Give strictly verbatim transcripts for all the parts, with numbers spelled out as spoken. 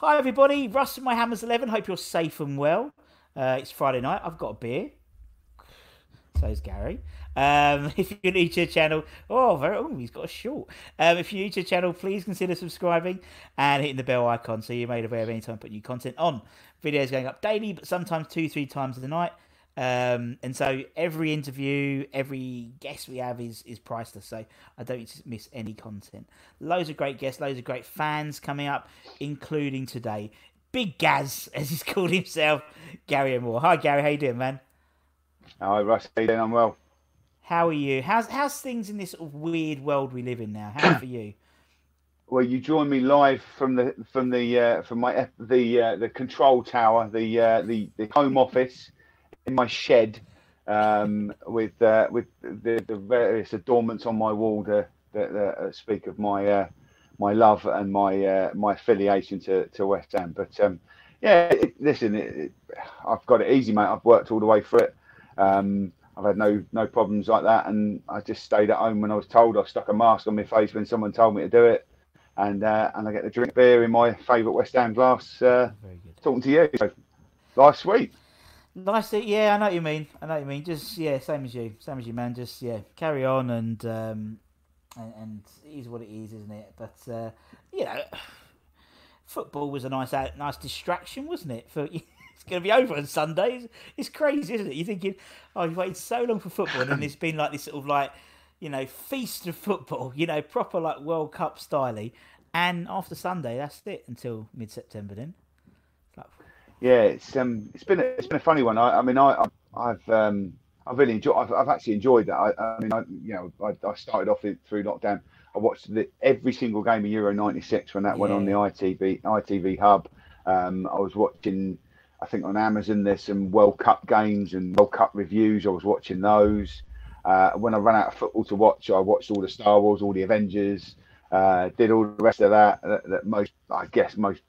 Hi everybody, Russ and my Hammers eleven. Hope you're safe and well. Uh, it's Friday night. I've got a beer. So's Gary. Um, if you're new to the channel, oh, very, oh he's got a short. Um, if you're new to the channel, please consider subscribing and hitting the bell icon so you're made aware of any time I put new content on. Videos going up daily, but sometimes two, three times of the night. Um, and so every interview, every guest we have is, is priceless. So I don't miss any content. Loads of great guests, loads of great fans coming up, including today. Big Gaz, as he's called himself, Gary Moore. Hi, Gary. How you doing, man? Hi, Russ. How you doing? I'm well. How are you? How's how's things in this weird world we live in now? How for you? Well, you joined me live from the from the uh, from my the uh, the control tower, the uh, the the home office. In my shed, um, with uh, with the, the various adornments on my wall that, that, that speak of my uh, my love and my uh, my affiliation to, to West Ham. But um, yeah, it, listen, it, it, I've got it easy, mate. I've worked all the way through it. Um, I've had no no problems like that, and I just stayed at home when I was told. I stuck a mask on my face when someone told me to do it, and uh, and I get to drink beer in my favourite West Ham glass. Uh, talking to you, so life's sweet. Nice, to, yeah, I know what you mean. I know what you mean. Just yeah, same as you, same as you, man. Just yeah, carry on and um, and, and it is what it is, isn't it? But uh, you know, football was a nice, nice distraction, wasn't it? For it's going to be over on Sundays. It's crazy, isn't it? You're thinking, oh, you've waited so long for football, and it's been like this sort of like, you know, feast of football, you know, proper like World Cup styley. And after Sunday, that's it until mid September then. Yeah, it's um, it's been a, it's been a funny one. I, I mean, I, I've um, I've really enjoyed. I've, I've actually enjoyed that. I, I mean, I, you know, I, I started off in, through lockdown. I watched the, every single game of Euro ninety-six when that yeah. went on the I T V I T V Hub. Um, I was watching. I think on Amazon there's some World Cup games and World Cup reviews. I was watching those. Uh, when I ran out of football to watch, I watched all the Star Wars, all the Avengers. Uh, did all the rest of that that, that most, I guess, most.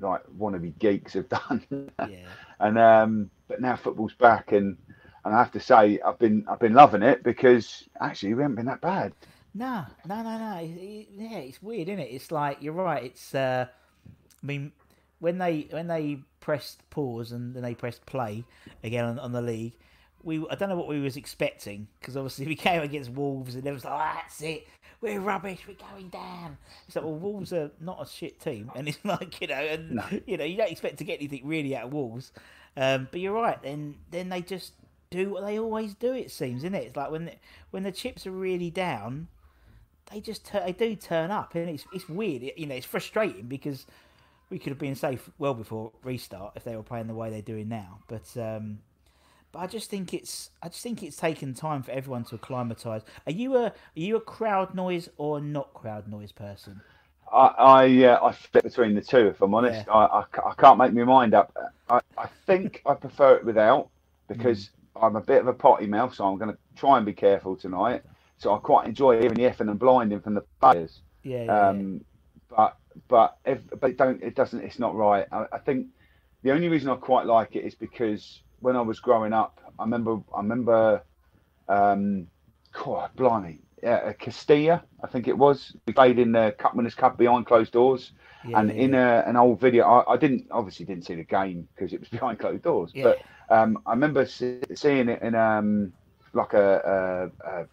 like wannabe geeks have done. yeah. And um but now football's back, and and I have to say I've been I've been loving it, because actually we haven't been that bad. No, no, no, no. It, it, yeah, it's weird, isn't it? It's like you're right. It's uh, I mean when they when they pressed pause and then they pressed play again on, on the league, we I don't know what we was expecting, because obviously we came against Wolves and everyone's like, oh, that's it. We're rubbish. We're going down. It's like, well, Wolves are not a shit team, and it's like, you know, and no. you know, you don't expect to get anything really out of Wolves. Um, but you're right. Then, then they just do what they always do. It seems, isn't it? It's like when the, when the chips are really down, they just tur- they do turn up, and it's it's weird. It, you know, it's frustrating, because we could have been safe well before restart if they were playing the way they're doing now. But um, but I just think it's I just think it's taken time for everyone to acclimatise. Are you a are you a crowd noise or not crowd noise person? I I, uh, I flip between the two, if I'm honest. Yeah. I, I, I can't make my mind up. I, I think I prefer it without, because mm. I'm a bit of a potty mouth, so I'm going to try and be careful tonight. So I quite enjoy hearing the effing and blinding from the players. Yeah. yeah, um, yeah. but but if, but it don't it doesn't it's not right. I, I think the only reason I quite like it is because when I was growing up, I remember I remember, um, God, blimey, yeah, Castilla, I think it was. We played in the Cup Winners' Cup behind closed doors, yeah, and yeah, in a, an old video, I, I didn't obviously didn't see the game because it was behind closed doors, yeah. but um, I remember see, seeing it in um, like a, a, a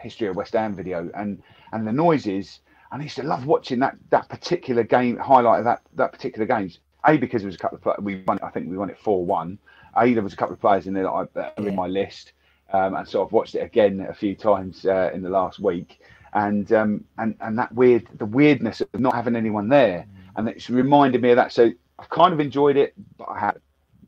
History of West Ham video, and and the noises. And I used to love watching that that particular game, highlight of that that particular games. A, because there was a couple of we won. I think we won it four one. A, there was a couple of players in there that I that are yeah. in my list, um, and so I've watched it again a few times uh, in the last week. And um, and and that weird the weirdness of not having anyone there, mm. and it's reminded me of that. So I've kind of enjoyed it, but I haven't.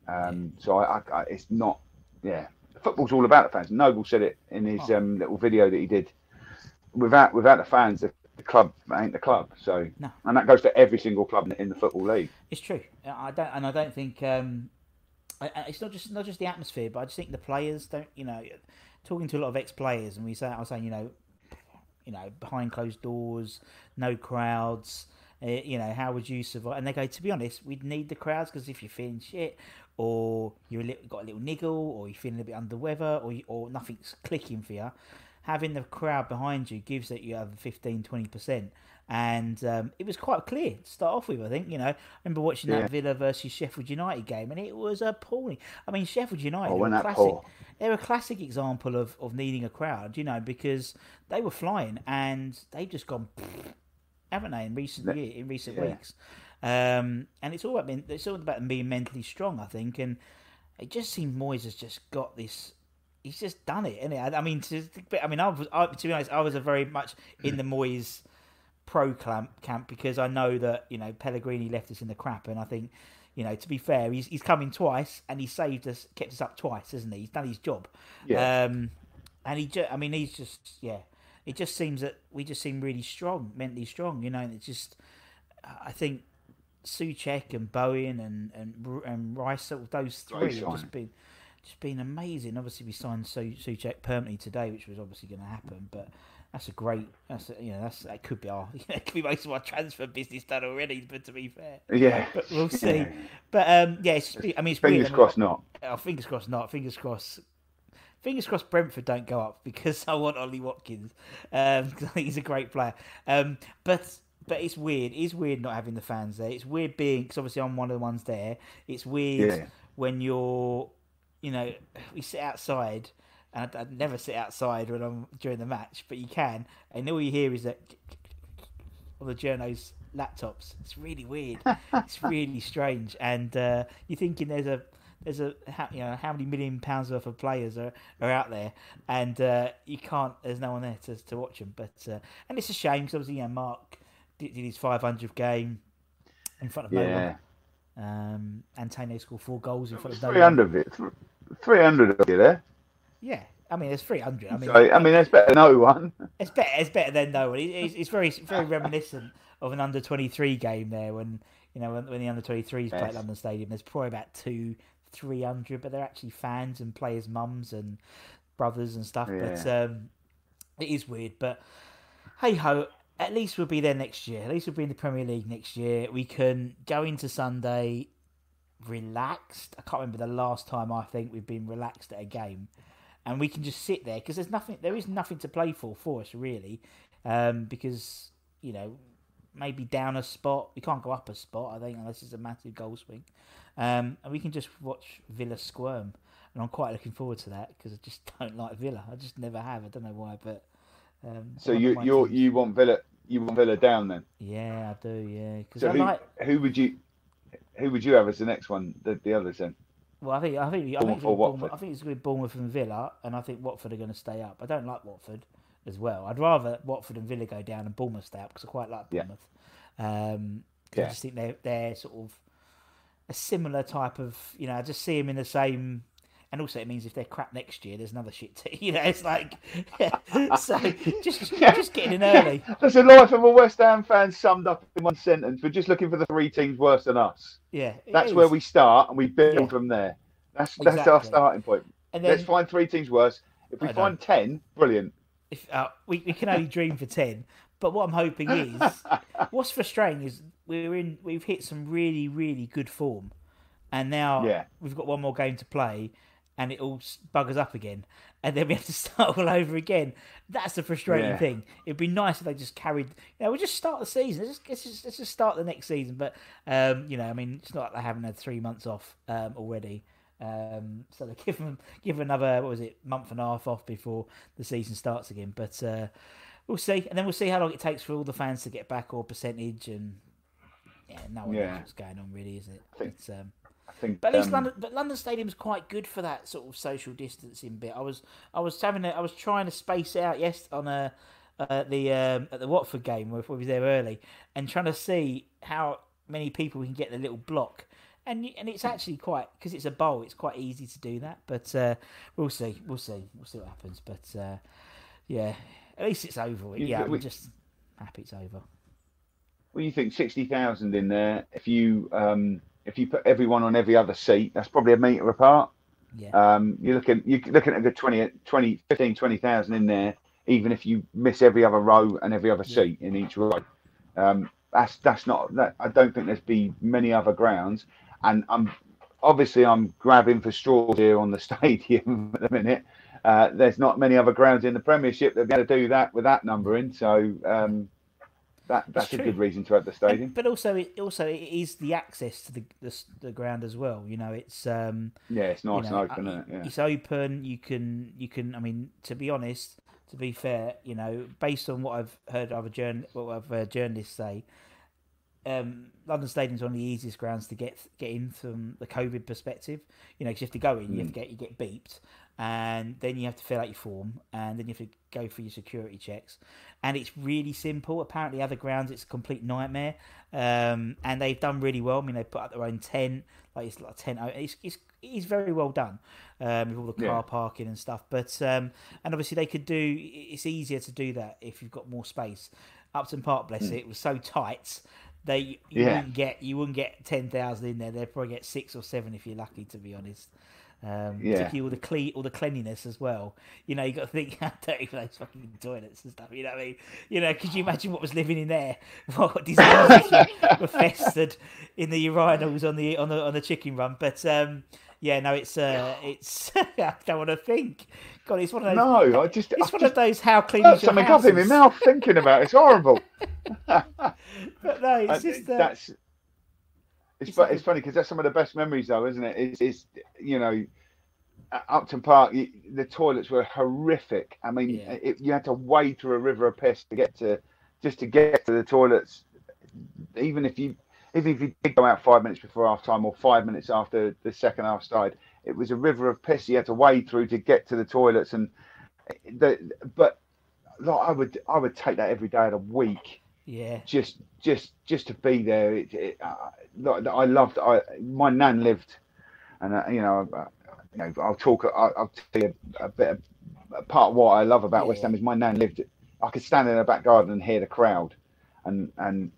Um, so I, I, I it's not yeah. Football's all about the fans. Noble said it in his oh. um, little video that he did. Without without the fans, the, the club ain't the club. So, no. and that goes to every single club in, in the football league. It's true. I don't, and I don't think um, I, it's not just not just the atmosphere, but I just think the players don't. You know, talking to a lot of ex-players, and we say I was saying, you know, you know, behind closed doors, no crowds. Uh, you know, how would you survive? And they go, to be honest, we'd need the crowds because if you're feeling shit, or you've got a little niggle, or you're feeling a bit under weather, or, you, or nothing's clicking for you, having the crowd behind you gives it you over fifteen, twenty percent. And um, it was quite clear to start off with, I think. You know, I remember watching that yeah. Villa versus Sheffield United game, and it was appalling. I mean, Sheffield United, oh, they were classic, poor. They're a classic example of, of needing a crowd, you know, because they were flying, and they've just gone, haven't they, in recent, year, in recent yeah. weeks. Um, and it's all about being, it's all about being mentally strong, I think. And it just seemed Moyes has just got this. He's just done it, isn't it? I mean, to, I mean, I was I, to be honest, I was a very much in the Moyes pro camp because I know that you know Pellegrini left us in the crap, and I think you know to be fair, he's he's come in twice and he saved us, kept us up twice, hasn't he? He's done his job. Yeah. Um, and he, just, I mean, he's just yeah. It just seems that we just seem really strong, mentally strong, you know. And it's just, I think. Sućek and Bowen and and and Rice, those three have just been just been amazing. Obviously, we signed Sućek permanently today, which was obviously going to happen. But that's a great, that's a, you know, that's that could be our, you know, it could be most of our transfer business done already. But to be fair, yeah, but we'll see. Yeah. But um, yeah, it's, I mean, it's fingers weird. crossed I mean, not. Oh, fingers crossed not. Fingers crossed. Fingers crossed Brentford don't go up because I want Ollie Watkins. Um, cause I think he's a great player. Um, but. But it's weird. It's weird not having the fans there. It's weird being, because obviously I'm one of the ones there. It's weird yeah. when you're, you know, we sit outside, and I, I never sit outside when I'm during the match, but you can, and all you hear is that on the journos' laptops. It's really weird. It's really strange, and uh, you're thinking there's a there's a you know how many million pounds worth of players are, are out there, and uh, you can't. There's no one there to to watch them. But uh, and it's a shame because obviously you know Mark. Did his five hundredth game in front of no yeah. one. Um, Antonio scored four goals in front of no one. three hundred of it. three hundred of you there. Yeah. I mean, it's three hundred. I mean, so, I mean, that's better than no one. It's better, it's better than no one. It's, it's very very reminiscent of an under twenty-three game there when, you know, when, when the under twenty-threes yes. play at London Stadium. There's probably about two, three hundred, but they're actually fans and players' mums and brothers and stuff. Yeah. But um, it is weird. But hey-ho. At least we'll be there next year. At least we'll be in the Premier League next year. We can go into Sunday relaxed. I can't remember the last time I think we've been relaxed at a game. And we can just sit there because there's nothing, there is nothing to play for for us, really. Um, because, you know, maybe down a spot. We can't go up a spot, I think, unless it's a massive goal swing. Um, and we can just watch Villa squirm. And I'm quite looking forward to that because I just don't like Villa. I just never have. I don't know why, but... Um, so you you you want Villa you want Villa down then? Yeah, I do. Yeah, because so I who, like who would you who would you have as the next one? The the others then? Well, I think I think I think, it's Bournemouth, I think it's going to be Bournemouth and Villa, and I think Watford are going to stay up. I don't like Watford as well. I'd rather Watford and Villa go down and Bournemouth stay up because I quite like Bournemouth. Yeah. Um, yeah. I just think they're they're sort of a similar type of, you know, I just see them in the same. And also, it means if they're crap next year, there's another shit team. You know, it's like, yeah. so just yeah. just getting in early. Yeah. That's the life of a West Ham fan summed up in one sentence. We're just looking for the three teams worse than us. Yeah, that's is. where we start, and we build yeah. from there. That's exactly. that's our starting point. And then, let's find three teams worse. If we I find know. ten, brilliant. If uh, we we can only dream for ten, but what I'm hoping is what's frustrating is we're in, we've hit some really, really good form, and now yeah. we've got one more game to play, and it all buggers up again, and then we have to start all over again. That's the frustrating yeah. thing. It'd be nice if they just carried. You know, we just start the season. Let's just, let's just, let's just start the next season. But um, you know, I mean, it's not like they haven't had three months off um, already. Um, so they give them give another what was it month and a half off before the season starts again. But uh, we'll see, and then we'll see how long it takes for all the fans to get back or percentage and yeah, no one yeah. knows what's going on really, is it? I think, it's, um, I think, but at least um, London, but London Stadium's quite good for that sort of social distancing bit. I was I was having a, I was trying to space out yes on a uh, the um, at the Watford game where we were there early and trying to see how many people we can get in the little block. And and it's actually quite, because it's a bowl, it's quite easy to do that. But uh, we'll see, we'll see, we'll see what happens. But uh, yeah, at least it's over. You, yeah, we, I'm just happy it's over. Well, you think sixty thousand in there? If you um, if you put everyone on every other seat, that's probably a metre apart. Yeah. Um, you're looking you're looking at a good twenty, twenty, fifteen, twenty thousand in there, even if you miss every other row and every other seat yeah. in each row. Um, that's that's not. That, I don't think there's been many other grounds. And I'm obviously I'm grabbing for straws here on the stadium at the minute. Uh, there's not many other grounds in the Premiership that'd be able to do that with that number in. So um, that that's a good reason to have the stadium. And, but also, it, also it is the access to the, the the ground as well. You know, it's um, yeah, it's nice you know, and open. Isn't it? Yeah. It's open. You can you can. I mean, to be honest, to be fair, you know, based on what I've heard other journal what I've heard journalists say. Um, London Stadium's one of the easiest grounds to get get in from the COVID perspective. You know, because you have to go in, you have to get you get beeped, and then you have to fill out your form, and then you have to go for your security checks. And it's really simple. Apparently, other grounds it's a complete nightmare. Um, and they've done really well. I mean, they put up their own tent, like it's like a tent. It's it's it's very well done um, with all the car yeah. parking and stuff. But um, and obviously they could do. It's easier to do that if you've got more space. Upton Park, bless mm. it, it was so tight. They you yeah. wouldn't get you wouldn't get ten thousand in there. They'd probably get six or seven if you're lucky, to be honest. Um, yeah. Particularly all the cle all the cleanliness as well. You know, you got to think how dirty those fucking toilets and stuff. You know what I mean? You know, could you imagine what was living in there? What diseases were festered in the urinals on the on the on the chicken run? But um, yeah, no, it's uh, it's I don't want to think. God, it's one of those. No, I just it's I one just, of those how clean is your something house up in my mouth thinking about it. It's horrible. But no, it's just uh, that's it's it's, it's funny because that's some of the best memories though, isn't it? It's, it's you know, at Upton Park you, the toilets were horrific. I mean, yeah. it, you had to wade through a river of piss to get to just to get to the toilets. Even if you even if you did go out five minutes before half time or five minutes after the second half started, it was a river of piss you had to wade through to get to the toilets. And the but like, I would I would take that every day of the week. Yeah, just, just, just to be there. It, it, uh, I loved. I my nan lived, and uh, you know, uh, you know, I'll talk. I'll, I'll tell you a, a bit. Of, a part of what I love about yeah. West Ham is my nan lived. I could stand in her back garden and hear the crowd, and and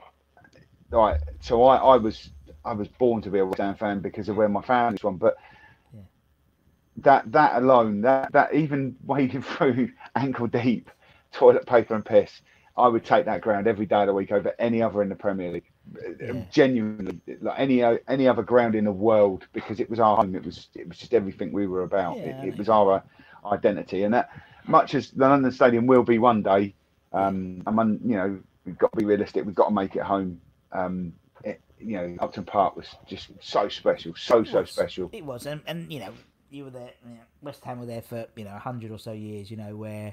like so. I, I was I was born to be a West Ham fan because of where my family's from. But yeah. that that alone, that that even wading through ankle deep toilet paper and piss. I would take that ground every day of the week over any other in the Premier League, yeah. genuinely, like any any other ground in the world, because it was our home. It was it was just everything we were about. Yeah, it, it was our identity, and that much as the London Stadium will be one day, um, and you know we've got to be realistic. We've got to make it home. Um, it, you know, Upton Park was just so special, so so special. It was, and, and you know you were there. You know, West Ham were there for you know a hundred or so years. You know where,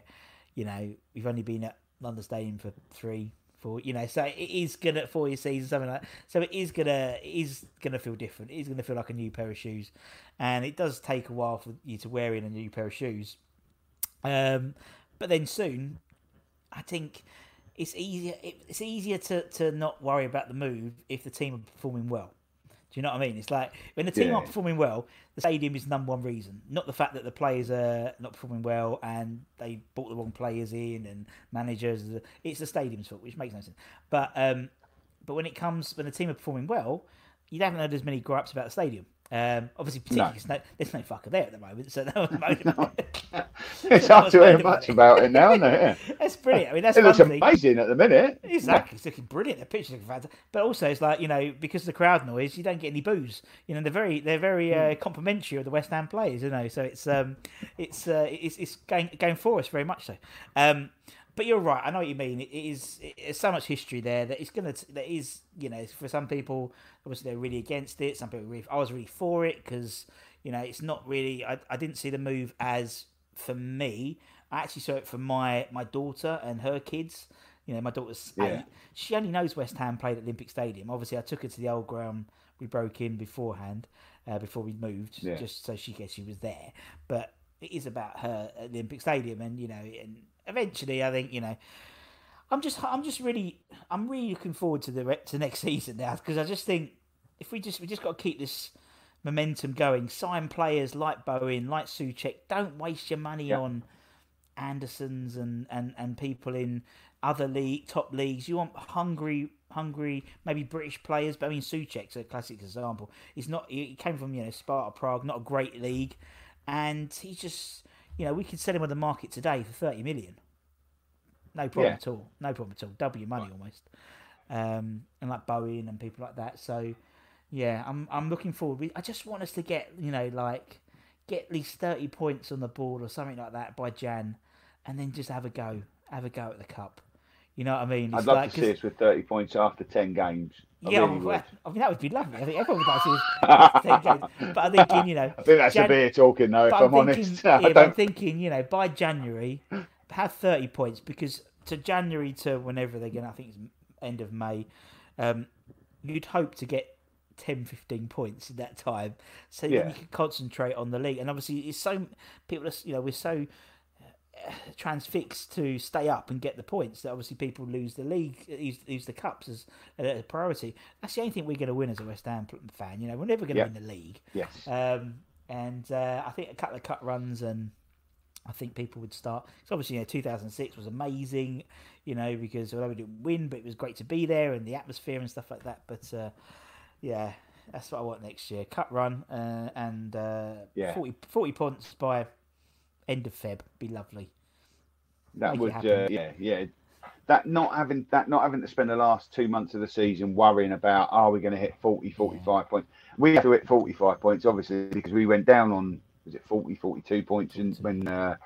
you know we've only been at London Stadium for three, four, you know, so it is gonna four year season, something like that. So it is gonna it is gonna feel different. It is gonna feel like a new pair of shoes, and it does take a while for you to wear in a new pair of shoes. Um, but then soon, I think it's easier. It, it's easier to to not worry about the move if the team are performing well. Do you know what I mean? It's like when the team yeah. aren't performing well, the stadium is the number one reason, not the fact that the players are not performing well and they brought the wrong players in and managers. It's the stadium's fault, which makes no sense. But um, but when it comes when the team are performing well, you haven't heard as many gripes about the stadium. Um, obviously, particularly no. No, there's no fucker there at the moment, so that was motivating. It's hard to hear much about it now, isn't it? Yeah. That's brilliant. I mean, that's it looks thing. amazing at the minute. Exactly, yeah. It's looking brilliant. The pictures looking fantastic, but also it's like, you know, because of the crowd noise, you don't get any boos. You know, they're very they're very mm. uh, complimentary of the West Ham players. You know, so it's um it's uh, it's it's going going for us very much so. Um, but you're right. I know what you mean. It is it's so much history there that it's gonna that is you know for some people. Obviously, they're really against it. Some people, really, I was really for it because, you know, it's not really. I, I didn't see the move as for me. I actually saw it for my my daughter and her kids. You know, my daughter's yeah. eight. She only knows West Ham played at Olympic Stadium. Obviously, I took her to the old ground. We broke in beforehand, uh, before we moved, yeah. just so she guessed she was there. But it is about her at the Olympic Stadium, and you know, and eventually, I think you know. I'm just, I'm just really, I'm really looking forward to the to next season now because I just think if we just, we just got to keep this momentum going. Sign players like Bowen, like Sućek. Don't waste your money yeah. on Andersons and, and, and people in other league top leagues. You want hungry, hungry, maybe British players. But I mean, Sućek's a classic example. He's not. He came from you know Sparta Prague, not a great league, and he just, you know, we could sell him on the market today for thirty million. No problem yeah. at all. No problem at all. Double your money almost, um, and like Bowen and people like that. So, yeah, I'm I'm looking forward. We, I just want us to get you know like get at least thirty points on the board or something like that by Jan, and then just have a go, have a go at the cup. You know what I mean? It's I'd love like, to see us with thirty points after ten games. I yeah, really well, I mean that would be lovely. I think everyone would like to see us after ten games. But I'm thinking, you know, I think that's Jan- a beer talking though. If I'm, I'm thinking, honest, yeah, I don't... I'm thinking, you know, by January. Have thirty points because to January to whenever they're going, I think it's end of May, um, you'd hope to get ten, fifteen points at that time. So yeah. then you can concentrate on the league. And obviously, it's so people are, you know, we're so uh, transfixed to stay up and get the points that obviously people lose the league, lose, lose the cups as a priority. That's the only thing we're going to win as a West Ham fan. You know, we're never going to yeah. win the league. Yes. Um, and uh, I think a couple of cut runs and I think people would start. So obviously, you know, two thousand six was amazing, you know, because although we didn't win, but it was great to be there and the atmosphere and stuff like that. But uh, yeah, that's what I want next year: cut run uh, and uh, yeah. forty, forty points by end of Feb. Be lovely. That Make would, uh, yeah, yeah. That not having that not having to spend the last two months of the season worrying about are we going to hit forty, forty-five yeah. points? We had to hit forty-five points, obviously, because we went down on. Was it forty, forty-two points? And when, uh,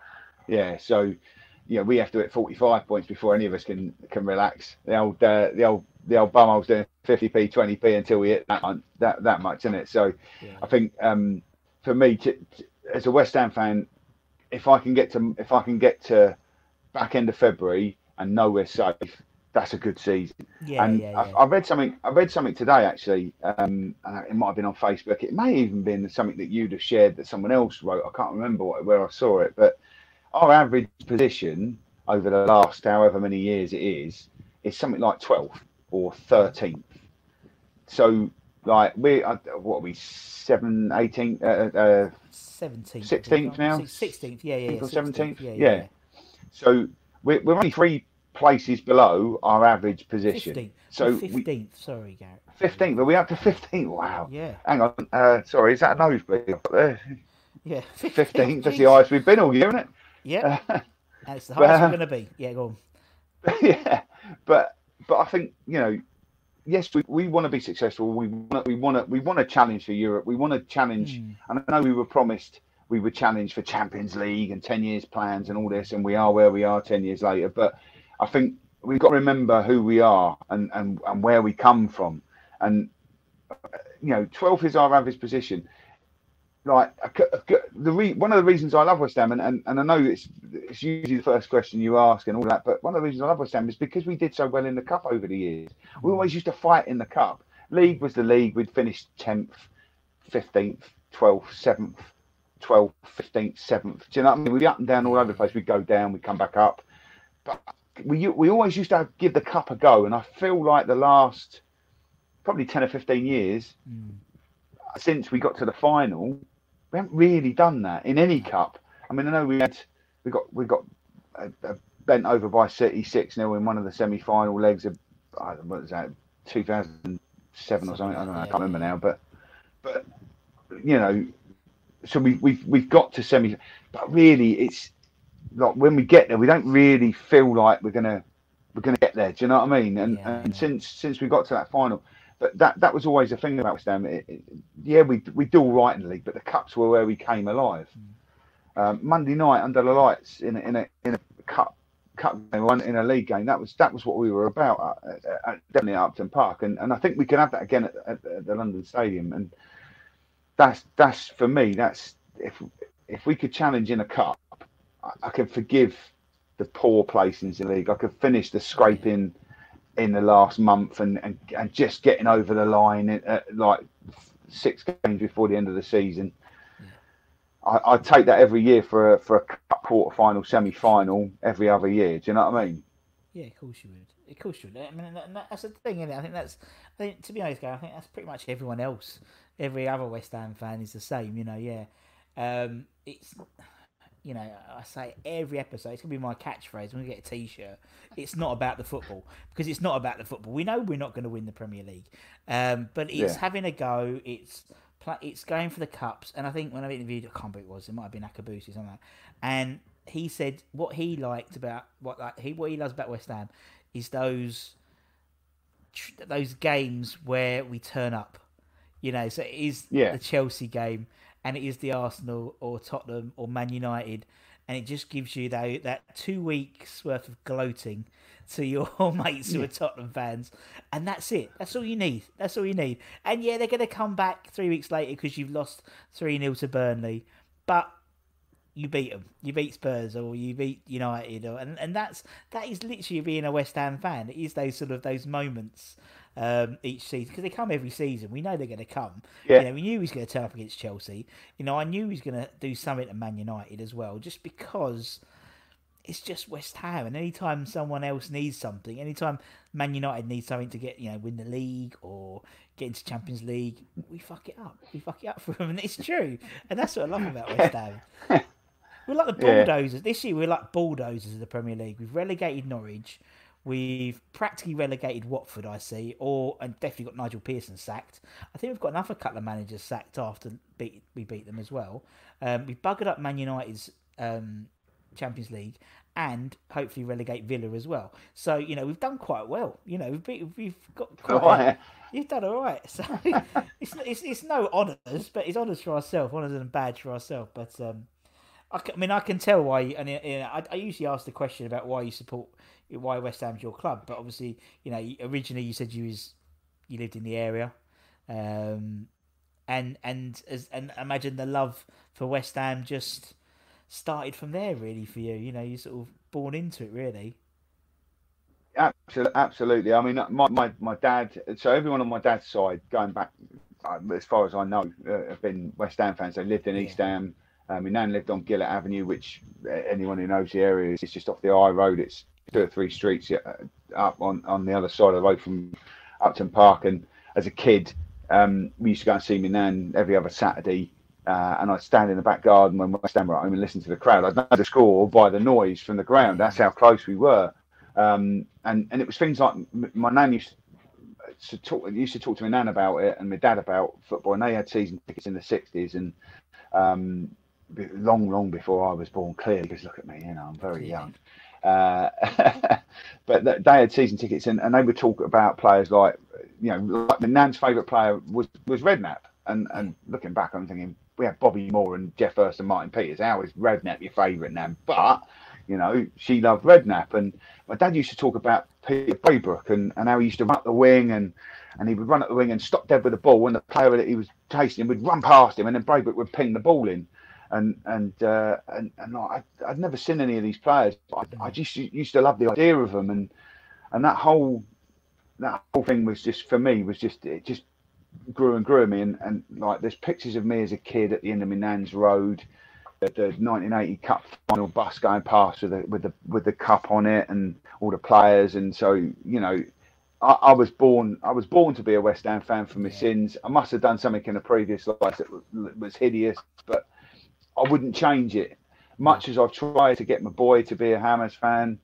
yeah, so yeah, we have to hit forty-five points before any of us can can relax. The old, uh, the old, the old bumhole's doing fifty p, twenty p until we hit that that that much, isn't it? So yeah. I think um, for me, to, to, as a West Ham fan, if I can get to if I can get to back end of February and know we're safe, that's a good season. Yeah, and yeah, yeah. I, I read something. I read something today actually. Um, it might have been on Facebook. It may even been something that you'd have shared that someone else wrote. I can't remember what, where I saw it, but our average position over the last however many years it is is something like twelfth or thirteenth. So like we, what are we seven, eighteenth, seventeenth, sixteenth now, sixteenth, yeah, yeah, seventeenth, yeah, yeah, yeah. So we're we're only three places below our average position. fifteenth. So fifteenth, we, sorry, Garrett. fifteenth, are we up to fifteenth? Wow. Yeah. Hang on. Uh, sorry, is that a nosebleed up there? Yeah. fifteenth, that's the highest we've been all year, isn't it? Yeah. Uh, that's the highest but, we're going to be. Yeah, go on. Yeah. But but I think, you know, yes, we, we want to be successful. We want we want to we want to challenge for Europe. We want to challenge. Mm. And I know we were promised we were challenged for Champions League and ten years plans and all this, and we are where we are ten years later. But I think we've got to remember who we are and, and, and where we come from. And, you know, twelfth is our average position. Like, the re, one of the reasons I love West Ham, and, and, and I know it's, it's usually the first question you ask and all that, but one of the reasons I love West Ham is because we did so well in the Cup over the years. We always used to fight in the Cup. League was the league. We'd finish tenth, fifteenth, twelfth, seventh, twelfth, fifteenth, seventh. Do you know what I mean? We'd be up and down all over the place. We'd go down, we'd come back up. But we we always used to give the cup a go, and I feel like the last probably ten or fifteen years mm. since we got to the final, we haven't really done that in any cup. I mean, I know we had we got we got uh, uh, bent over by City six nil in one of the semi-final legs of I don't know, what was that, two thousand seven or something. I don't know, I can't remember now. But but you know, so we, we've we've got to semi, but really it's like when we get there, we don't really feel like we're gonna we're gonna get there. Do you know what I mean? And yeah, and yeah. since since we got to that final, but that that was always a thing about West Ham. It, it, yeah, we we do all right in the league, but the cups were where we came alive. Mm. Um, Monday night under the lights in a, in a in a cup cup game, in a league game. That was that was what we were about, at, at, at, definitely at Upton Park, and and I think we can have that again at, at, at the London Stadium. And that's that's for me. That's if if we could challenge in a cup, I, I could forgive the poor placings in the league. I could finish the scraping in the last month and and, and just getting over the line at like six games before the end of the season. Yeah. I, I take that every year for a, for a cup quarter final, semi final every other year. Do you know what I mean? Yeah, of course you would. Of course you would. I mean, and that's the thing, isn't it? I think that's. I think, to be honest, Gary, I think that's pretty much everyone else. Every other West Ham fan is the same, you know, yeah. Um, it's, you know, I say every episode, it's going to be my catchphrase when we get a T-shirt. It's not about the football, because it's not about the football. We know we're not going to win the Premier League, um, but it's yeah. having a go. It's it's going for the cups. And I think when I interviewed, I can't remember who it was, it might have been Akabusi or something like that. And he said what he liked about, what like he what he loves about West Ham is those those games where we turn up. You know, so it is yeah. the Chelsea game, and it is the Arsenal or Tottenham or Man United, and it just gives you that, that two weeks worth of gloating to your mates who yeah. are Tottenham fans, and that's it. That's all you need. That's all you need. And yeah, they're going to come back three weeks later because you've lost three nil to Burnley, but you beat them. You beat Spurs or you beat United, or, and and that's that is literally being a West Ham fan. It is those sort of those moments. Um, each season, because they come every season, we know they're going to come. Yeah. You know, we knew he was going to turn up against Chelsea. You know, I knew he was going to do something to Man United as well, just because it's just West Ham. And anytime someone else needs something, anytime Man United needs something to get, you know, win the league or get into Champions League, we fuck it up. We fuck it up for them, and it's true. And that's what I love about West Ham. We're like the bulldozers. Yeah. This year, we're like bulldozers of the Premier League. We've relegated Norwich. We've practically relegated Watford, I see, or and definitely got Nigel Pearson sacked. I think we've got another couple of managers sacked after beat, we beat them as well. Um, we've buggered up Man United's um, Champions League and hopefully relegate Villa as well. So, you know, we've done quite well. You know, we've, beat, we've got quite... Oh, yeah. You've done all right. So it's, it's it's no honours, but it's honours for ourselves, honours and badge for ourselves. But, um, I, I mean, I can tell why... And you know, I, I usually ask the question about why you support... why West Ham's your club, but obviously, you know, originally you said you was you lived in the area, um, and and as and imagine the love for West Ham just started from there, really, for you. You know, you sort of born into it, really. Absolutely, absolutely. I mean, my my, my dad. So everyone on my dad's side, going back as far as I know, uh, have been West Ham fans. They lived in yeah. East Ham. Um, my nan lived on Gillett Avenue, which anyone who knows the area is just off the high road. It's two or three streets up on, on the other side of the road from Upton Park. And as a kid, um, we used to go and see my nan every other Saturday. Uh, and I'd stand in the back garden when West Ham were at home and listen to the crowd. I'd know the score by the noise from the ground. That's how close we were. Um, and, and it was things like my nan used to talk, used to talk to my nan about it and my dad about football. And they had season tickets in the sixties. And um, long, long before I was born, clearly, because look at me, you know, I'm very young. Uh, but they had season tickets, and, and they would talk about players like, you know, like my nan's favourite player was, was Redknapp. And, and looking back, I'm thinking, we had Bobby Moore and Geoff Hurst and Martin Peters. How is Redknapp your favourite nan? But, you know, she loved Redknapp. And my dad used to talk about Peter Brabrook and, and how he used to run up the wing, and, and he would run up the wing and stop dead with the ball, and the player that he was chasing would run past him, and then Brabrook would ping the ball in. And and uh, and and I I'd never seen any of these players. But I, I just used to love the idea of them, and and that whole that whole thing was just for me was just it just grew and grew in me. And, and like there's pictures of me as a kid at the end of my nan's road, at the nineteen eighty Cup final bus going past with the with the with the cup on it and all the players. And so you know, I, I was born I was born to be a West Ham fan for my yeah. sins. I must have done something in a previous life that was, was hideous, but I wouldn't change it. Much as I've tried to get my boy to be a Hammers fan,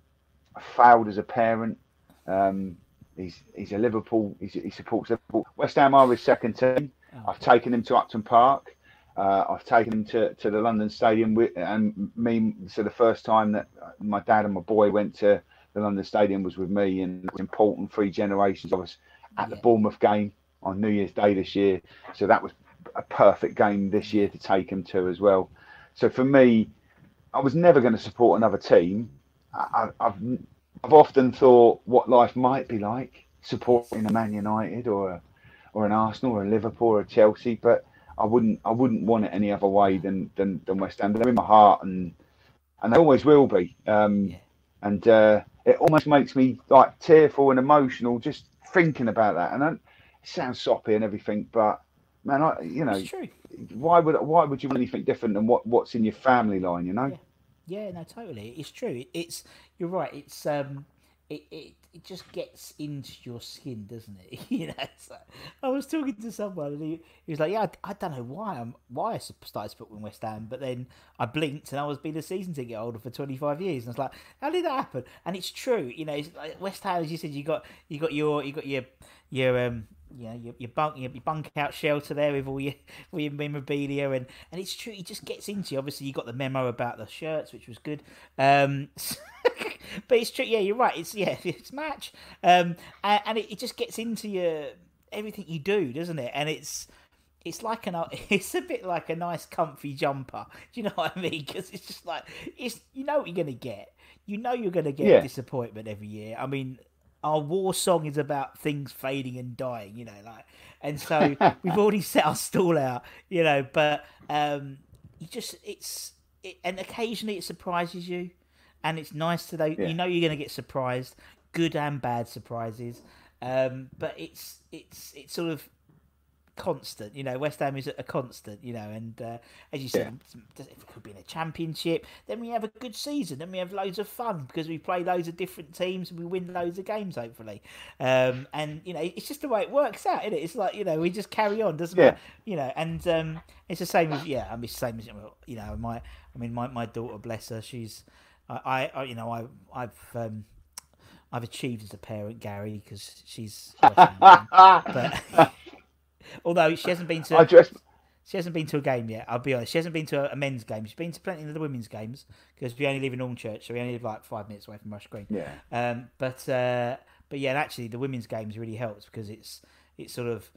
I failed as a parent. Um, he's he's a Liverpool. He's, he supports Liverpool. West Ham are his second team. I've taken him to Upton Park. Uh, I've taken him to, to the London Stadium with, and me. So the first time that my dad and my boy went to the London Stadium was with me, and it was important. Three generations of us at the yeah. Bournemouth game on New Year's Day this year. So that was a perfect game this year to take him to as well. So for me, I was never going to support another team. I, I've I've often thought what life might be like supporting a Man United or a, or an Arsenal or a Liverpool or a Chelsea, but I wouldn't I wouldn't want it any other way than than, than West Ham. They're in my heart, and and they always will be. Um, yeah. And uh, it almost makes me like tearful and emotional just thinking about that. And I, it sounds soppy and everything, but man, I you know, why would why would you want anything different than what, what's in your family line? You know. Yeah. Yeah, no, totally. It's true. It's you're right. It's um, it, it it just gets into your skin, doesn't it? You know. So I was talking to someone, and he, he was like, "Yeah, I, I don't know why I'm why I started supporting West Ham, but then I blinked and I was being a season ticket holder for twenty-five years." And I was like, "How did that happen?" And it's true. You know, it's like West Ham, as you said, you got you got your you got your your um. You know, your, your bunk your, your bunk out shelter there with all your all your memorabilia, and, and it's true, it just gets into you. Obviously you got the memo about the shirts, which was good. Um, so, but it's true, yeah, you're right. It's yeah, it's match. Um, and, and it, it just gets into your everything you do, doesn't it? And it's it's like an it's a bit like a nice comfy jumper. Do you know what I mean? Because it's just like it's you know what you're gonna get. You know you're gonna get yeah. disappointment every year. I mean, our war song is about things fading and dying, you know, like, and so we've already set our stall out, you know, but um, you just, it's, it, and occasionally it surprises you, and it's nice to know, yeah. you know, you're going to get surprised, good and bad surprises, um, but it's, it's, it's sort of constant, you know, West Ham is a constant, you know, and uh, as you said, yeah. it could be in a championship, then we have a good season, then we have loads of fun because we play loads of different teams and we win loads of games, hopefully. Um, and, you know, it's just the way it works out, isn't it? It's like, you know, we just carry on, doesn't yeah. it? You know, and um, it's the same as, yeah, I mean, it's the same as, you know, my, I mean, my, my daughter, bless her, she's, I, I you know, I, I've, um, I've achieved as a parent, Gary, because she's, but, although she hasn't been to, just... she hasn't been to a game yet. I'll be honest, she hasn't been to a, a men's game. She's been to plenty of the women's games because we only live in Ormchurch, so we only live like five minutes away from Rush Green. Yeah. Um. But uh. But yeah, and actually, the women's games really helps because it's it's sort of,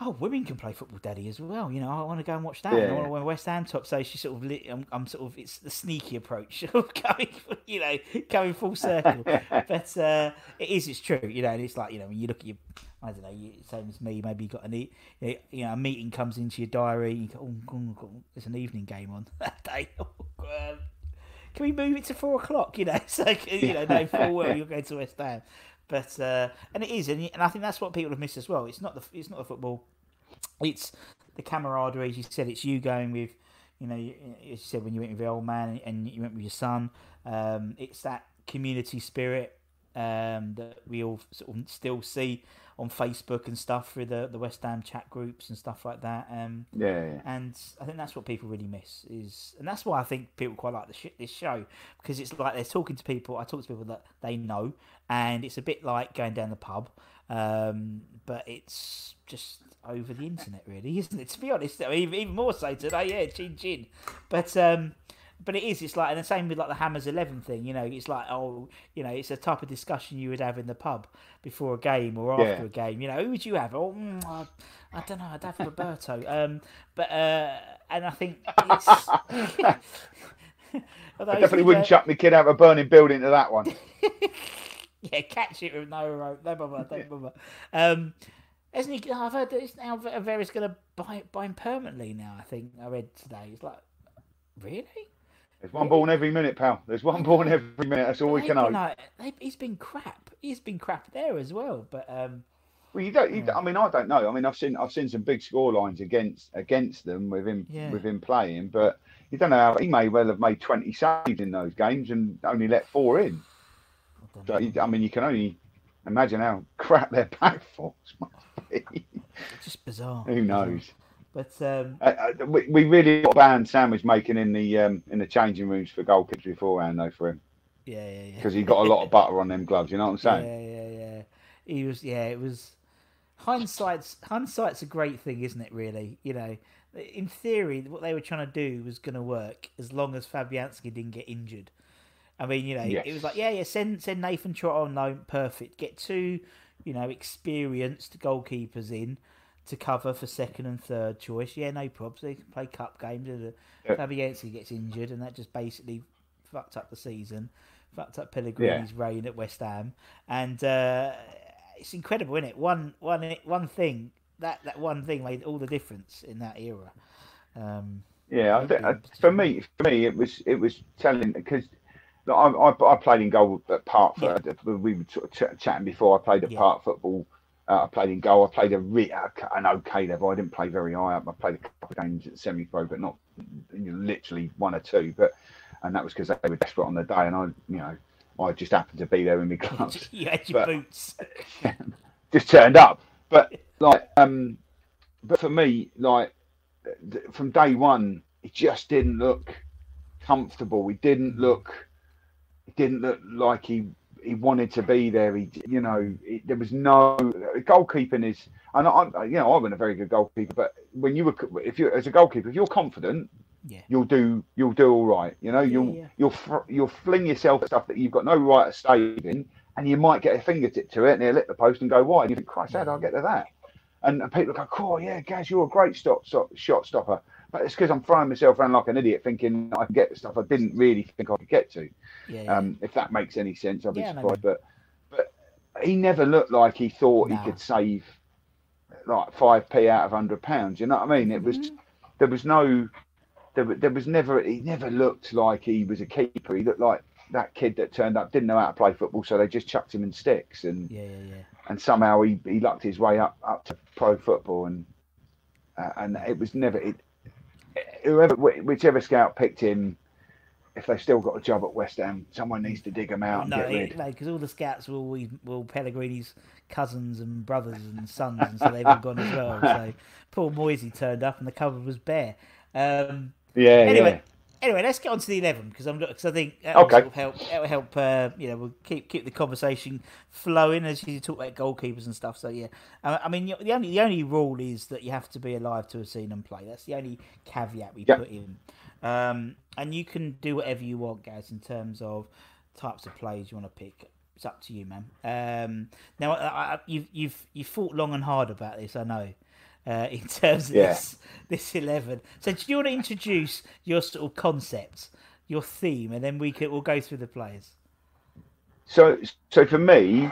oh, women can play football, Daddy, as well. You know, I want to go and watch that. Yeah. I want to wear West Ham top. So she sort of, lit, I'm, I'm sort of, it's the sneaky approach of going, you know, going full circle. But uh, it is, it's true, you know. And it's like, you know, when you look at your, I don't know, you, same as me. Maybe you got an, you know, a meeting comes into your diary. You go, oh, there's an evening game on that day. Can we move it to four o'clock? You know, so you know, no full well you're going to West Ham. But uh, and it is, and, and I think that's what people have missed as well. It's not the, it's not the football. It's the camaraderie, as you said. It's you going with, you know, you, as you said, when you went with your old man and you went with your son. Um, it's that community spirit um, that we all sort of still see on Facebook and stuff through the, the West Ham chat groups and stuff like that. Um, yeah, yeah. And I think that's what people really miss is, and that's why I think people quite like the sh- this show because it's like they're talking to people. I talk to people that they know, and it's a bit like going down the pub. Um, but it's just over the internet, really, isn't it? To be honest, I mean, even more so today. Yeah, chin chin. But um, but it is. It's like, and the same with like the Hammers eleven thing. You know, it's like, oh, you know, it's a type of discussion you would have in the pub before a game or after yeah. a game. You know, who would you have? Oh, mm, I, I don't know. I'd have Roberto. um, but uh, and I think it's... I definitely wouldn't chuck my kid out of a burning building to that one. Yeah, catch it with no rope, no bother, don't bother. Um, isn't he? I've heard that it's now Vera's going to buy buy him permanently now. I think I read today. It's like, really? There's one really? Ball in every minute, pal. There's one ball in every minute. That's all they we can hope. Like, they, he's been crap. He's been crap there as well. But um, well, you don't. You, yeah. I mean, I don't know. I mean, I've seen I've seen some big score lines against against them with him yeah. with him playing, but you don't know how he may well have made twenty saves in those games and only let four in. So, I mean, you can only imagine how crap their back force must be. It's just bizarre. Who knows? But um, uh, uh, we, we really got banned sandwich making in the um, in the changing rooms for goalkeepers beforehand, though, for him. Yeah, yeah, yeah. Because he got a lot of butter on them gloves. You know what I'm saying? Yeah, yeah, yeah. He was. Yeah, it was. Hindsight's hindsight's a great thing, isn't it? Really, you know. in theory, what they were trying to do was going to work as long as Fabianski didn't get injured. I mean, you know, yes. it was like, yeah, yeah, send send Nathan Trott on loan, perfect. Get two, you know, experienced goalkeepers in to cover for second and third choice. Yeah, no probs. They can play cup games. And yeah. Fabianski gets injured, and that just basically fucked up the season, fucked up Pellegrini's yeah. reign at West Ham. And uh, it's incredible, isn't it? One, one, one thing, that, that one thing made all the difference in that era. Um, yeah, I think, for me, for me, it was, it was telling, because I, I, I played in goal at Parkford. Yeah. We were sort of ch chatting before. I played at yeah. Park football. Uh, I played in goal. I played a re an okay level. I didn't play very high up. I played a couple of games at semi-pro, but not you know, literally one or two. But and that was because they were desperate on the day, and I, you know, I just happened to be there in my gloves. You had your but, boots. Just turned up. But like, um, but for me, like, from day one, it just didn't look comfortable. It didn't look. It didn't look like he he wanted to be there. He, you know, it, there was no goalkeeping is, and I, I, you know, I wasn't a very good goalkeeper. But when you were, if you as a goalkeeper, if you're confident, yeah, you'll do, you'll do all right. You know, yeah, you'll yeah. you'll you'll fling yourself at stuff that you've got no right to save in, and you might get a fingertip to it, and he'll hit the post and go wide. And you think, Christ, how do I get to that? And, and people go, "Cool, yeah, Gaz, you're a great stop, stop shot stopper." But it's because I'm throwing myself around like an idiot, thinking I can get the stuff I didn't really think I could get to. Yeah, yeah. Um, if that makes any sense, I'll be yeah, surprised. No, no. But but he never looked like he thought nah. he could save like five p out of hundred pounds. You know what I mean? It mm-hmm. was there was no there there was never he never looked like he was a keeper. He looked like that kid that turned up didn't know how to play football, so they just chucked him in sticks and yeah, yeah, yeah. and somehow he he lucked his way up up to pro football and uh, and it was never it. Whoever, whichever scout picked him, if they've still got a job at West Ham, someone needs to dig them out. No, because no, no, all the scouts were all, all Pellegrini's cousins and brothers and sons, and so they've all gone as well. So poor Moyes turned up, and the cupboard was bare. Um, yeah. Anyway, yeah. anyway, let's get on to the eleven because I'm because I think that will okay. sort of help. That will help. Uh, you know, we'll keep keep the conversation flowing as you talk about goalkeepers and stuff. So yeah, I, I mean the only the only rule is that you have to be alive to have seen them play. That's the only caveat we yep. put in. Um, and you can do whatever you want, guys, in terms of types of plays you want to pick. It's up to you, man. Um, now I, I, you've you've you've thought long and hard about this, I know. Uh, in terms of yeah. this, this eleven. So do you want to introduce your sort of concept, your theme, and then we can, we'll go through the players? So so for me,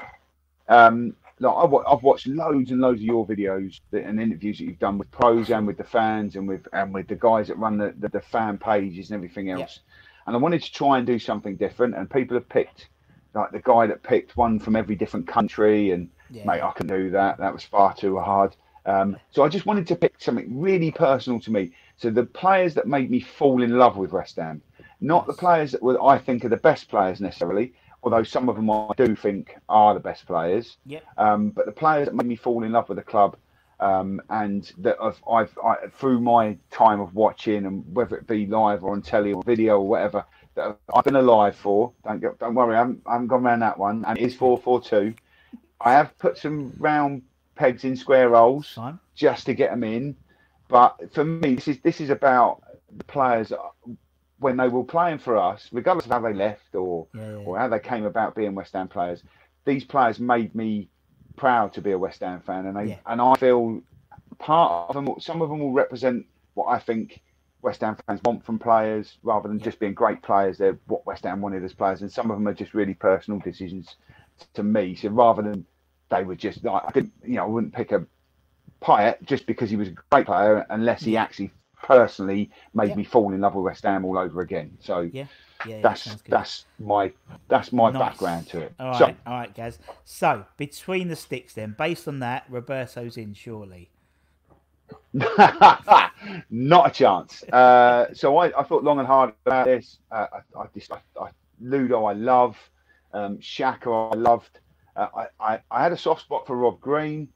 um, like I've, I've watched loads and loads of your videos that, and interviews that you've done with pros and with the fans and with and with the guys that run the, the, the fan pages and everything else. Yeah. And I wanted to try and do something different, and people have picked, like the guy that picked one from every different country, and yeah. mate, I can do that. That was far too hard. Um, so I just wanted to pick something really personal to me. So the players that made me fall in love with West Ham, not the players that were, I think are the best players necessarily, although some of them I do think are the best players. Yeah. Um, but the players that made me fall in love with the club, um, and that I've, I've I, through my time of watching, and whether it be live or on telly or video or whatever, that I've been alive for. Don't get, don't worry, I haven't, I haven't gone around that one. And it is four four two. I have put some round pegs in square holes Fine. just to get them in, but for me this is this is about the players when they were playing for us, regardless of how they left or yeah, yeah. or how they came about being West Ham players. These players made me proud to be a West Ham fan, and I yeah. and I feel part of them. Some of them will represent what I think West Ham fans want from players, rather than yeah. just being great players. They're what West Ham wanted as players, and some of them are just really personal decisions to me. So rather than they were just like, I could, you know, I wouldn't pick a Pyatt just because he was a great player unless he actually personally made yeah. me fall in love with West Ham all over again. So yeah, yeah, yeah that's that's my that's my nice. background to it. All right, so, all right, Gaz. So between the sticks, then, based on that, Roberto's in surely. Not a chance. Uh, so I, I thought long and hard about this. Uh, I, I just, I, I, Ludo, I love. Um, Shaka, I loved. Uh, I, I, I had a soft spot for Rob Green.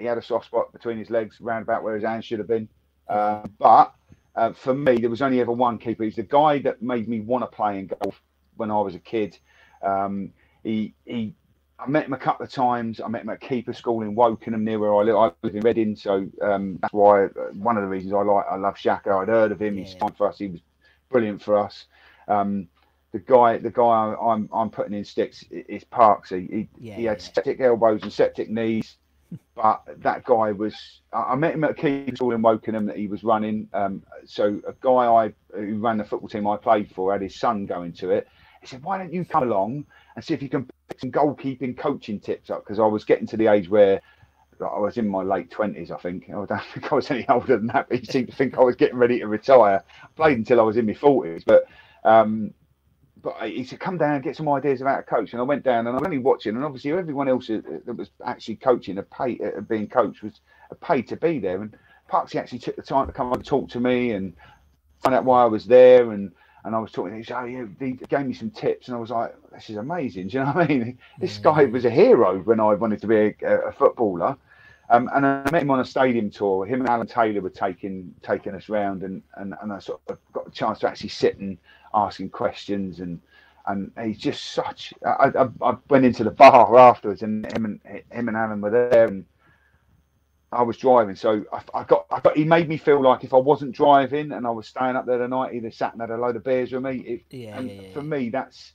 He had a soft spot between his legs, round about where his hands should have been. Uh, but uh, for me, there was only ever one keeper. He's the guy that made me want to play in goal when I was a kid. Um, he, he I met him a couple of times. I met him at keeper school in Wokingham, near where I live. I live in Reading, so um, that's why uh, one of the reasons I like I love Xhaka. I'd heard of him. Yeah. He's fine for us. He was brilliant for us. Um, the guy, the guy I, I'm I'm putting in sticks is Parks. He he, yeah, he had yeah. septic elbows and septic knees, but that guy was. I, I met him at keeper school in Wokingham that he was running. Um, so a guy I who ran the football team I played for had his son going to it. He said, "Why don't you come along and see if you can pick some goalkeeping coaching tips up?" Because I was getting to the age where like, I was in my late twenties, I think. I don't think I was any older than that, but you seem to think I was getting ready to retire. I played until I was in my forties. But um, but he said, "Come down and get some ideas about a coach." And I went down and I was only watching. And obviously everyone else that was actually coaching, a pay, uh, being coached, was paid to be there. And Parksy actually took the time to come and talk to me and find out why I was there. And And I was talking, he said, "Oh, yeah," he gave me some tips. And I was like, this is amazing. Do you know what I mean? This yeah. guy was a hero when I wanted to be a, a footballer. Um, and I met him on a stadium tour. Him and Alan Taylor were taking taking us round. And, and, and I sort of got a chance to actually sit and ask him questions. And and he's just such... I, I, I went into the bar afterwards and him and, him and Alan were there. And I was driving, so I, I, got, I got. He made me feel like if I wasn't driving and I was staying up there the night, he'd have sat and had a load of beers with me. It, yeah, and yeah, for yeah. me, that's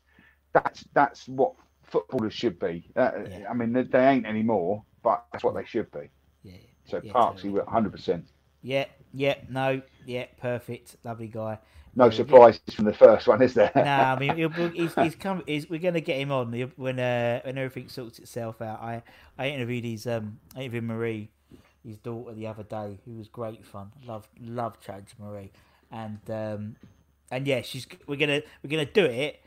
that's that's what footballers should be. Uh, yeah. I mean, they ain't anymore, but that's what they should be. Yeah. So yeah, Parks, totally. He was one hundred percent. Yeah. Yeah. No. Yeah. Perfect. Lovely guy. No surprises yeah. from the first one, is there? No, I mean, he'll, he's, he's come. He's, we're going to get him on when uh, when everything sorts itself out. I I interviewed his um I interviewed Marie. His daughter the other day, who was great fun. Love, love chatting to Marie, and um, and yeah, she's we're gonna we're gonna do it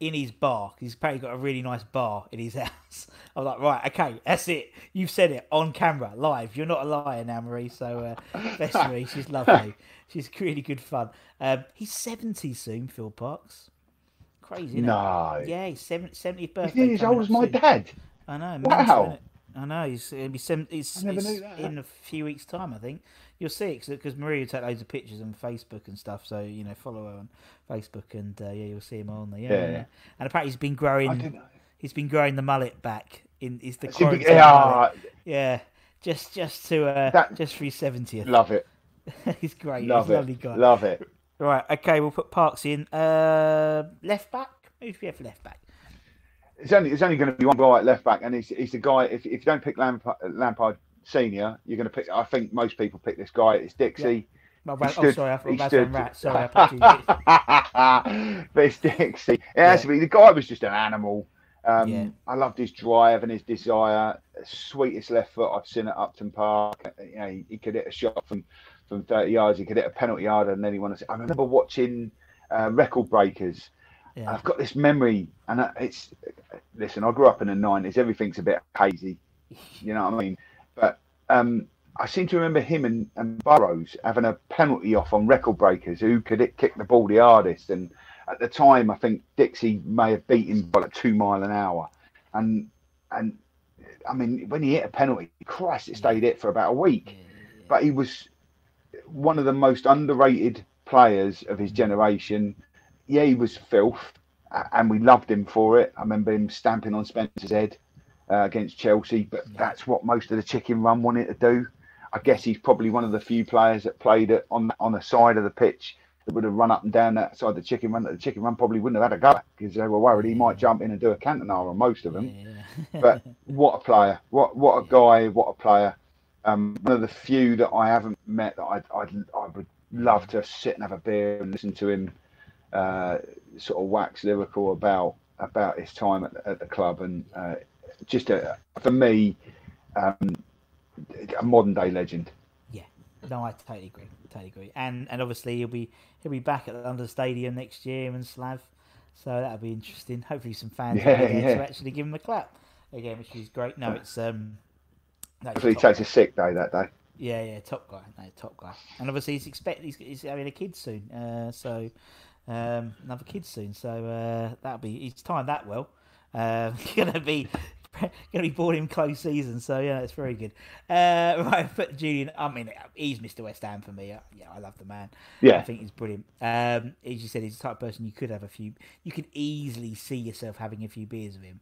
in his bar. He's apparently got a really nice bar in his house. I was like, right, okay, that's it. You've said it on camera, live. You're not a liar now, Marie. So, uh, best Marie, she's lovely. She's really good fun. Um, he's seventy soon, Phil Parks. Crazy, isn't no, it? yeah, he's seventieth birthday. He's as old as my soon. dad. I know. Wow. I know, he's, he's, he's, he's in a few weeks' time, I think. You'll see it, because Maria will take loads of pictures on Facebook and stuff, so, you know, follow her on Facebook, and, uh, yeah, you'll see him on there. Yeah, yeah, yeah. And apparently he's been growing He's been growing the mullet back. In is the big, yeah. yeah, just just to uh, that, just for his seventieth. Love it. He's great. Love he's it. a lovely guy. Love it. Right, okay, we'll put Parks in. Uh, left back? Who do we have for left back? It's only it's only going to be one guy at left back, and he's he's the guy. If if you don't pick Lampard, Lampard Senior, you're going to pick. I think most people pick this guy. It's Dixie. Yeah. Well, stood, oh, sorry, I thought that was rat. Sorry, I apologize. But it's Dixie. It yeah. has to be. The guy was just an animal. Um, yeah. I loved his drive and his desire. Sweetest left foot I've seen at Upton Park. You know, he, he could hit a shot from from thirty yards. He could hit a penalty yard, and then he won. I remember watching uh, Record Breakers. Yeah. I've got this memory, and it's listen. I grew up in the nineties. Everything's a bit hazy, you know what I mean. But um, I seem to remember him and, and Burrows having a penalty off on Record Breakers. Who could it kick the ball the hardest? And at the time, I think Dixie may have beaten by like two mile an hour. And and I mean, when he hit a penalty, Christ, it stayed hit for about a week. Yeah, yeah. But he was one of the most underrated players of his generation. Yeah, he was filth, and we loved him for it. I remember him stamping on Spencer's head uh, against Chelsea, but yeah. that's what most of the chicken run wanted to do. I guess he's probably one of the few players that played it on on the side of the pitch that would have run up and down that side of the chicken run. That the chicken run probably wouldn't have had a go because they were worried he might jump in and do a Cantona on most of them. Yeah. But what a player! What what a guy! What a player! Um, one of the few that I haven't met that I'd, I'd I would love to sit and have a beer and listen to him. Uh, sort of wax lyrical about about his time at the, at the club, and uh, just a, for me, um, a modern day legend. Yeah, no, I totally agree, totally agree. And and obviously he'll be he'll be back at the London Stadium next year in Slav, so that'll be interesting. Hopefully, some fans yeah, will be there yeah. to actually give him a clap again, which is great. No, it's um, no, it's so he takes guy. a sick day that day. Yeah, yeah, top guy, no, top guy. And obviously he's expect he's, he's having a kid soon, uh, so. Um, another kid soon, so uh, that'll be it's time that well. Uh, gonna be gonna be bored in close season, so yeah, it's very good. Uh, right, but Julian, I mean, he's Mister West Ham for me. I, yeah, I love the man. Yeah, I think he's brilliant. Um, as you said, he's the type of person you could have a few, you could easily see yourself having a few beers with him.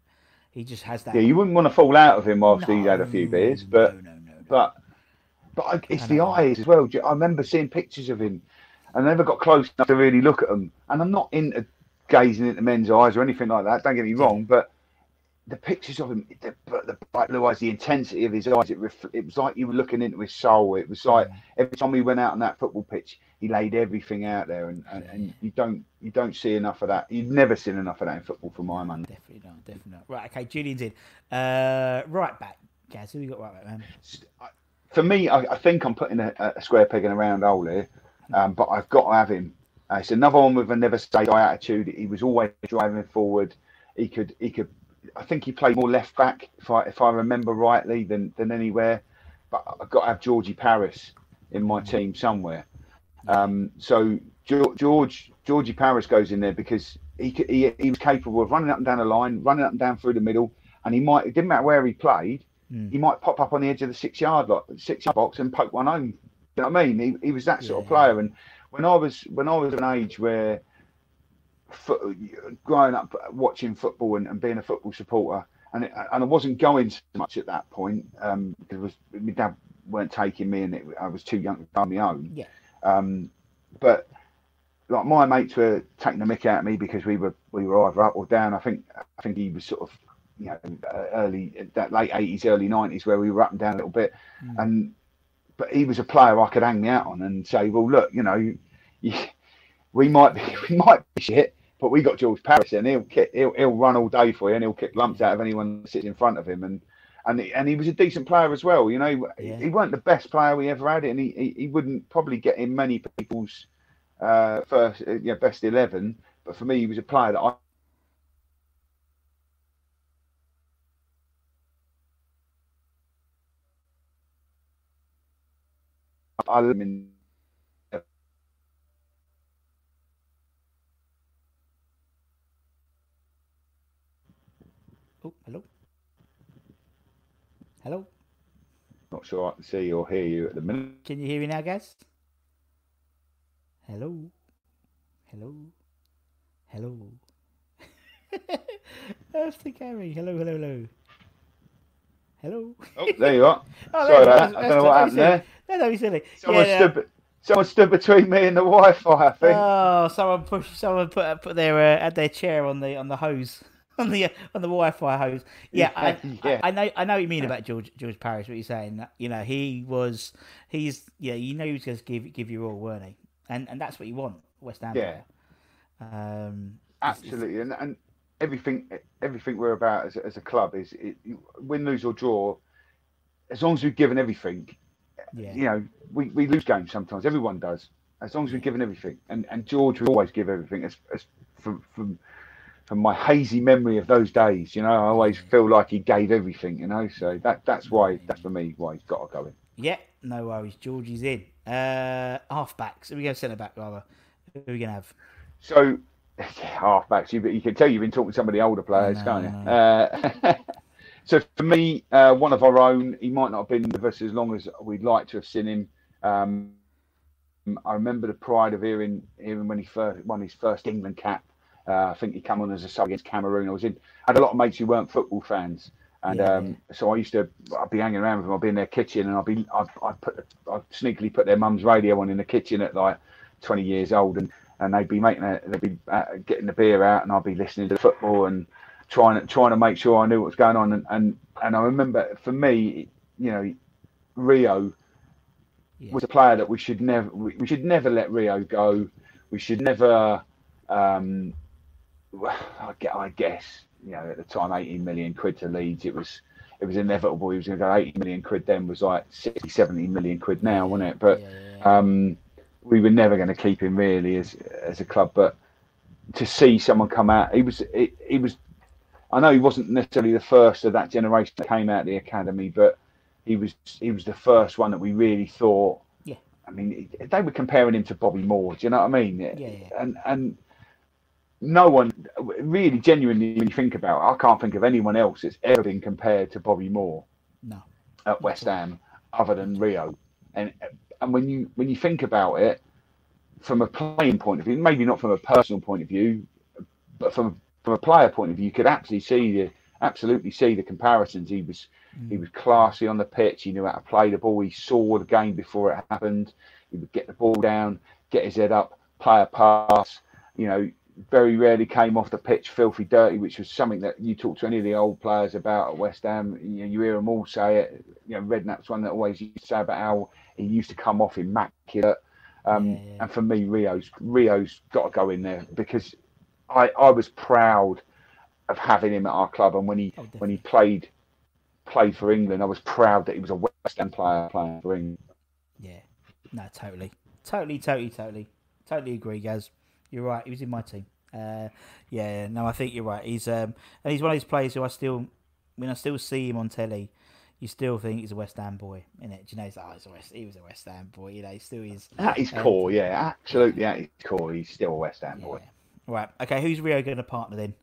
He just has that. Yeah, you wouldn't want to fall out of him after no, he's had a few beers, but no, no, no, no. but but it's the know. eyes as well. I remember seeing pictures of him, and I never got close enough to really look at them. And I'm not into gazing into men's eyes or anything like that. Don't get me wrong, but the pictures of him, the, the bright blue eyes, the intensity of his eyes, it, ref, it was like you were looking into his soul. It was like every time he went out on that football pitch, he laid everything out there, and, and, and you don't you don't see enough of that. You've never seen enough of that in football, for my money. Definitely not, definitely not. Right, okay, Julian's in. Uh, right back, Gaz, who we got right back, man? For me, I, I think I'm putting a, a square peg in a round hole here, um, but I've got to have him. Uh, it's another one with a never-say-die attitude. He was always driving forward. He could, he could. I think he played more left back, if I if I remember rightly, than than anywhere. But I've got to have Georgie Parris in my team somewhere. Um, so George Georgie Parris goes in there because he, he he was capable of running up and down the line, running up and down through the middle, and he might it didn't matter where he played, mm. he might pop up on the edge of the six yard lot, six yard box and poke one home. You know what I mean? He he was that sort yeah. of player. And when I was when I was at an age where Foot, growing up watching football and, and being a football supporter, and it, and I wasn't going so much at that point um, because it was, my dad weren't taking me, and it, I was too young to go on my own. Yeah. Um, but like my mates were taking the mick out of me because we were we were either up or down. I think I think he was sort of you know early that late eighties, early nineties where we were up and down a little bit, mm. and but he was a player I could hang me out on and say, well look, you know, you, you, we might be we might be shit. But we got George Parris, and he'll kick, he'll he'll run all day for you, and he'll kick lumps out of anyone that sits in front of him, and and he, and he was a decent player as well. You know, yeah. he, he weren't the best player we ever had, and he, he, he wouldn't probably get in many people's uh, first yeah you know, best eleven. But for me, he was a player that I. I love him in Oh, hello? Hello? Not sure I can see or hear you at the minute. Can you hear me now, guys? Hello? Hello? Hello? After Gary. Hello, hello, hello. Hello? Oh, there you are. oh, Sorry about that. I don't know what happened there. No, don't be silly. Someone, yeah, stood, no. someone stood between me and the Wi-Fi, I think. Oh, someone pushed, someone put, put their, uh, had their chair on the, on the hose. On the on the Wi-Fi hose, yeah, I, yeah. I, I know I know what you mean about George George Parris. What you're saying, you know, he was, he's yeah, you know, he was going to give give you all, weren't he? And and that's what you want, West Ham. Yeah, um, absolutely, it's, it's... and and everything everything we're about as as a club is it, win, lose or draw, as long as we've given everything. Yeah, you know, we, we lose games sometimes. Everyone does. As long as we've given everything, and and George will always give everything. As as from from. From my hazy memory of those days, you know, I always feel like he gave everything, you know. So that that's why, that's for me, why he's got to go in. Yeah, no worries. Georgie's in. Uh, half-backs. Here we go, centre-back, rather. Who are we going to have? So, yeah, half-backs. You, you can tell you've been talking to some of the older players, no, can't you? No. Uh, so, for me, uh, one of our own, he might not have been with us as long as we'd like to have seen him. Um, I remember the pride of hearing, hearing when he first won his first England cap. Uh, I think he came on as a sub against Cameroon. I was in. I had a lot of mates who weren't football fans, and yeah. um, so I used to. I'd be hanging around with them. I'd be in their kitchen, and I'd be. I'd, I'd put. I'd sneakily put their mum's radio on in the kitchen at like twenty years old, and, and they'd be making. A, they'd be uh, getting the beer out, and I'd be listening to the football and trying trying to make sure I knew what was going on. And and, and I remember for me, you know, Rio yeah. was a player that we should never. We, we should never let Rio go. We should never. Um, I guess, you know, at the time, eighteen million quid to Leeds, it was it was inevitable. He was going to go eighty million quid then, was like sixty, seventy million quid now, wasn't it? But yeah, yeah, yeah. Um, we were never going to keep him really as as a club. But to see someone come out, he was, it, he was, I know he wasn't necessarily the first of that generation that came out of the academy, but he was he was the first one that we really thought, yeah. I mean, they were comparing him to Bobby Moore, do you know what I mean? Yeah, yeah. And, and, no one really genuinely when you think about it, I can't think of anyone else that's ever been compared to Bobby Moore no. at West Ham other than Rio. And and when you when you think about it from a playing point of view, maybe not from a personal point of view, but from, from a player point of view, you could actually see the, absolutely see the comparisons. He was mm. he was classy on the pitch. He knew how to play the ball. He saw the game before it happened. He would get the ball down, get his head up, play a pass. You know, very rarely came off the pitch filthy dirty, which was something that you talk to any of the old players about at West Ham. You, you hear them all say it. You know, Redknapp's one that always used to say about how he used to come off immaculate. Um, yeah, yeah. And for me, Rio's Rio's got to go in there because I I was proud of having him at our club, and when he oh, when he played played for England, I was proud that he was a West Ham player playing for England. Yeah, no, totally, totally, totally, totally, totally agree, Gaz. You're right. He was in my team. Uh, yeah, no, I think you're right. He's um, and he's one of these players who I still when I still see him on telly. You still think he's a West Ham boy, innit? Do you know, he's like, oh, he's a West, he was a West Ham boy, you know, he still is. At his um, core, yeah, absolutely at his core, he's still a West Ham yeah. boy. Right, okay, who's Rio going to partner then?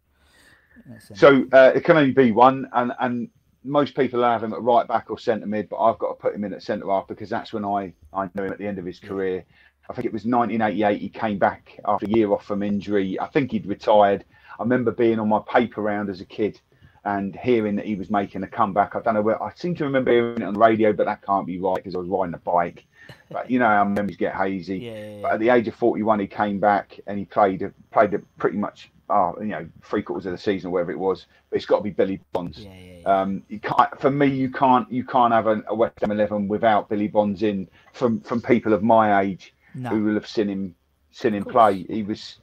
So, uh, it can only be one, and, and most people have him at right back or centre mid, but I've got to put him in at centre half because that's when I, I knew him at the end of his career. I think it was nineteen eighty-eight, he came back after a year off from injury. I think he'd retired. I remember being on my paper round as a kid and hearing that he was making a comeback. I don't know where, I seem to remember hearing it on the radio, but that can't be right because I was riding a bike. But you know how memories get hazy. Yeah, yeah, yeah. But at the age of forty-one, he came back and he played played pretty much, oh, you know, three quarters of the season or whatever it was. But it's got to be Billy Bonds. Yeah, yeah, yeah. Um, you can't, for me, you can't you can't have a West Ham eleven without Billy Bonds in. From from people of my age no. who will have seen him seen him play, he was,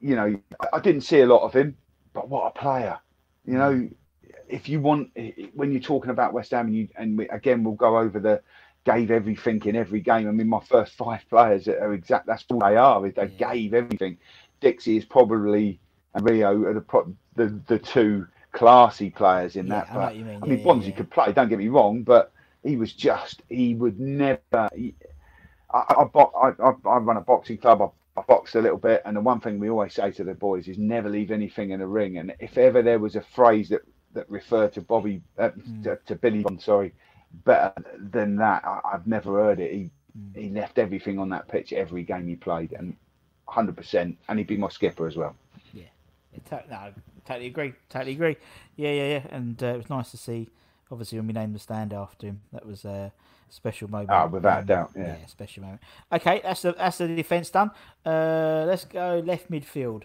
you know, I didn't see a lot of him, but what a player. You know, if you want, when you're talking about West Ham, and, you, and we, again, we'll go over the gave everything in every game. I mean, my first five players are exact. That's all they are. Is they yeah. gave everything. Dixie is probably and Rio are the the, the two classy players in yeah, that. I, but, mean. I mean, yeah, Bonds yeah. could play. Don't get me wrong, but he was just he would never. He, I, I, I, I I run a boxing club. I, I boxed a little bit, and the one thing we always say to the boys is never leave anything in the ring. And if ever there was a phrase that, that referred to Bobby, uh, mm. to, to Billy, I'm sorry, better than that, I, I've never heard it. He mm. he left everything on that pitch every game he played, and one hundred percent, and he'd be my skipper as well. Yeah, yeah t- no, totally agree, totally agree. Yeah, yeah, yeah. And uh, it was nice to see, obviously, when we named the stand after him. That was a special moment. Oh, without um, a doubt, yeah. yeah. Special moment. Okay, that's the that's the defence done. Uh, let's go left midfield.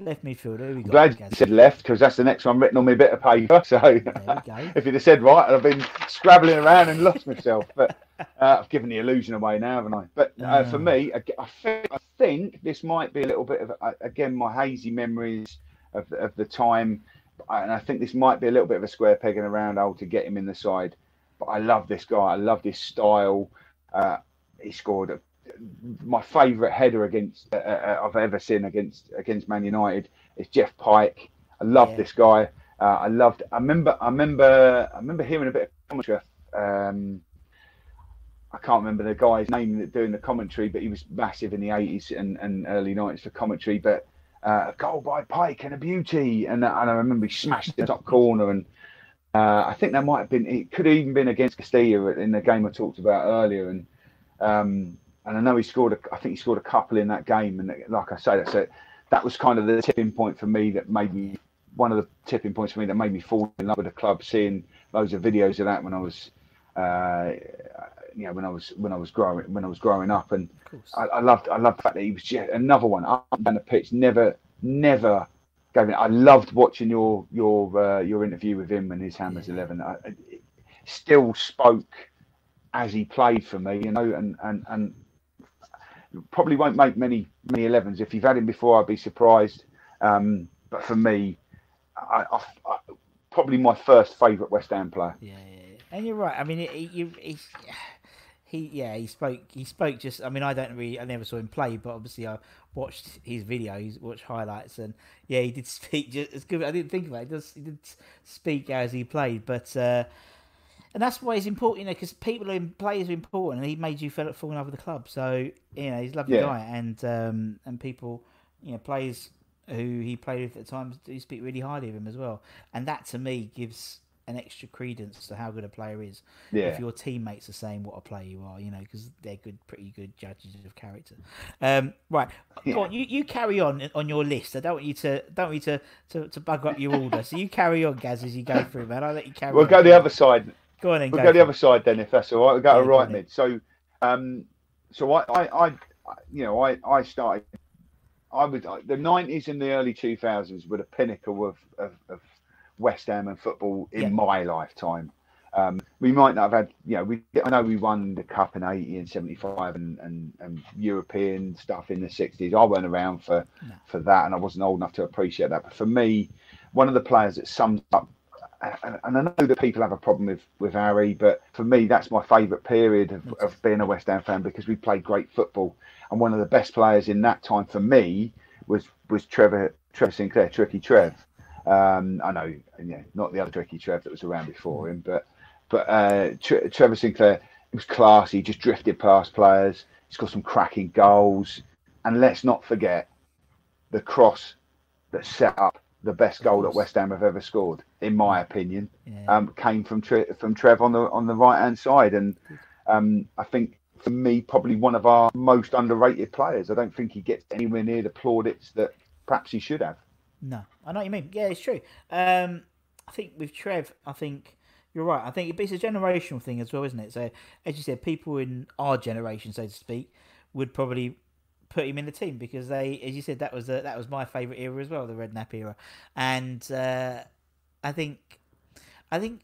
Left midfield. Who we got? Glad you said left because that's the next one written on my bit of paper. So there we go. If you'd have said right, I'd have been scrabbling around and lost myself. But uh, I've given the illusion away now, haven't I? But uh, uh, for me, I think, I think this might be a little bit of again my hazy memories of of the time. And I think this might be a little bit of a square peg in a round hole to get him in the side. But I love this guy. I love this style. Uh, he scored a, my favourite header against uh, I've ever seen against against Man United. It's Jeff Pike. I love yeah. this guy. Uh, I loved. I remember. I remember. I remember hearing a bit of commentary. Um, I can't remember the guy's name that doing the commentary, but he was massive in the eighties and, and early nineties for commentary. But Uh, a goal by Pike and a beauty, and, and I remember he smashed the top corner. And uh, I think that might have been, it could have even been against Castilla in the game I talked about earlier. And um, and I know he scored, a, I think he scored a couple in that game. And like I say, that's a, that was kind of the tipping point for me that made me one of the tipping points for me that made me fall in love with the club. Seeing loads of videos of that when I was, uh, you know, when I was when I was growing when I was growing up, and I, I loved I loved the fact that he was just another one up and down the pitch. Never, never gave it. I loved watching your your uh, your interview with him and his Hammers yeah. eleven. I, it still spoke as he played for me, you know, and and and probably won't make many many elevens. If you've had him before, I'd be surprised. Um, but for me, I, I, I probably my first favourite West Ham player. Yeah, yeah, and you're right. I mean, you. He yeah he spoke he spoke just I mean I don't really I never saw him play, but obviously I watched his videos, watched highlights, and yeah he did speak just as good. I didn't think about it. He does he did speak as he played, but uh, and that's why it's important, you know, because people and players are important, and he made you fall in love with the club. So you know he's a lovely yeah. guy, and um, and people you know players who he played with at times do speak really highly of him as well, and that to me gives an extra credence to how good a player is. Yeah. If your teammates are saying what a player you are, you know, because they're good, pretty good judges of character. Um, right, yeah. Go on, you you carry on on your list. I don't want you to don't want you to to, to bug up your order. So you carry on, Gaz, as you go through, man. I'll let you carry. We'll on. We'll go the other side. Go on, then. We'll go, go the it. other side then, if that's all right. We'll go yeah, to right mid. So, um, so I, I, I you know, I, I started. I would the nineties and the early two thousands were the pinnacle of, of, of West Ham and football in yeah. my lifetime. Um, we might not have had, you know, we I know we won the cup in eighty and seventy-five and, and, and European stuff in the sixties. I wasn't around for no. for that, and I wasn't old enough to appreciate that. But for me, one of the players that sums up, and, and I know that people have a problem with, with Harry, but for me, that's my favourite period of, of being a West Ham fan, because we played great football. And one of the best players in that time for me was was Trevor Trevor Sinclair, Tricky Trev. Um, I know, yeah, not the other Tricky Trev that was around before him, but but uh, Tre Trevor Sinclair, he was classy. He just drifted past players. He's got some cracking goals, and let's not forget the cross that set up the best goal that West Ham have ever scored, in my opinion. Yeah. Um, came from Tre from Trev on the on the right hand side, and um, I think. For me, probably one of our most underrated players. I don't think he gets anywhere near the plaudits that perhaps he should have. No, I know what you mean. Yeah, it's true. Um, I think with Trev, I think you're right. I think it's a generational thing as well, isn't it? So, as you said, people in our generation, so to speak, would probably put him in the team because they, as you said, that was the, that was my favourite era as well, the Redknapp era. And uh, I think, I think.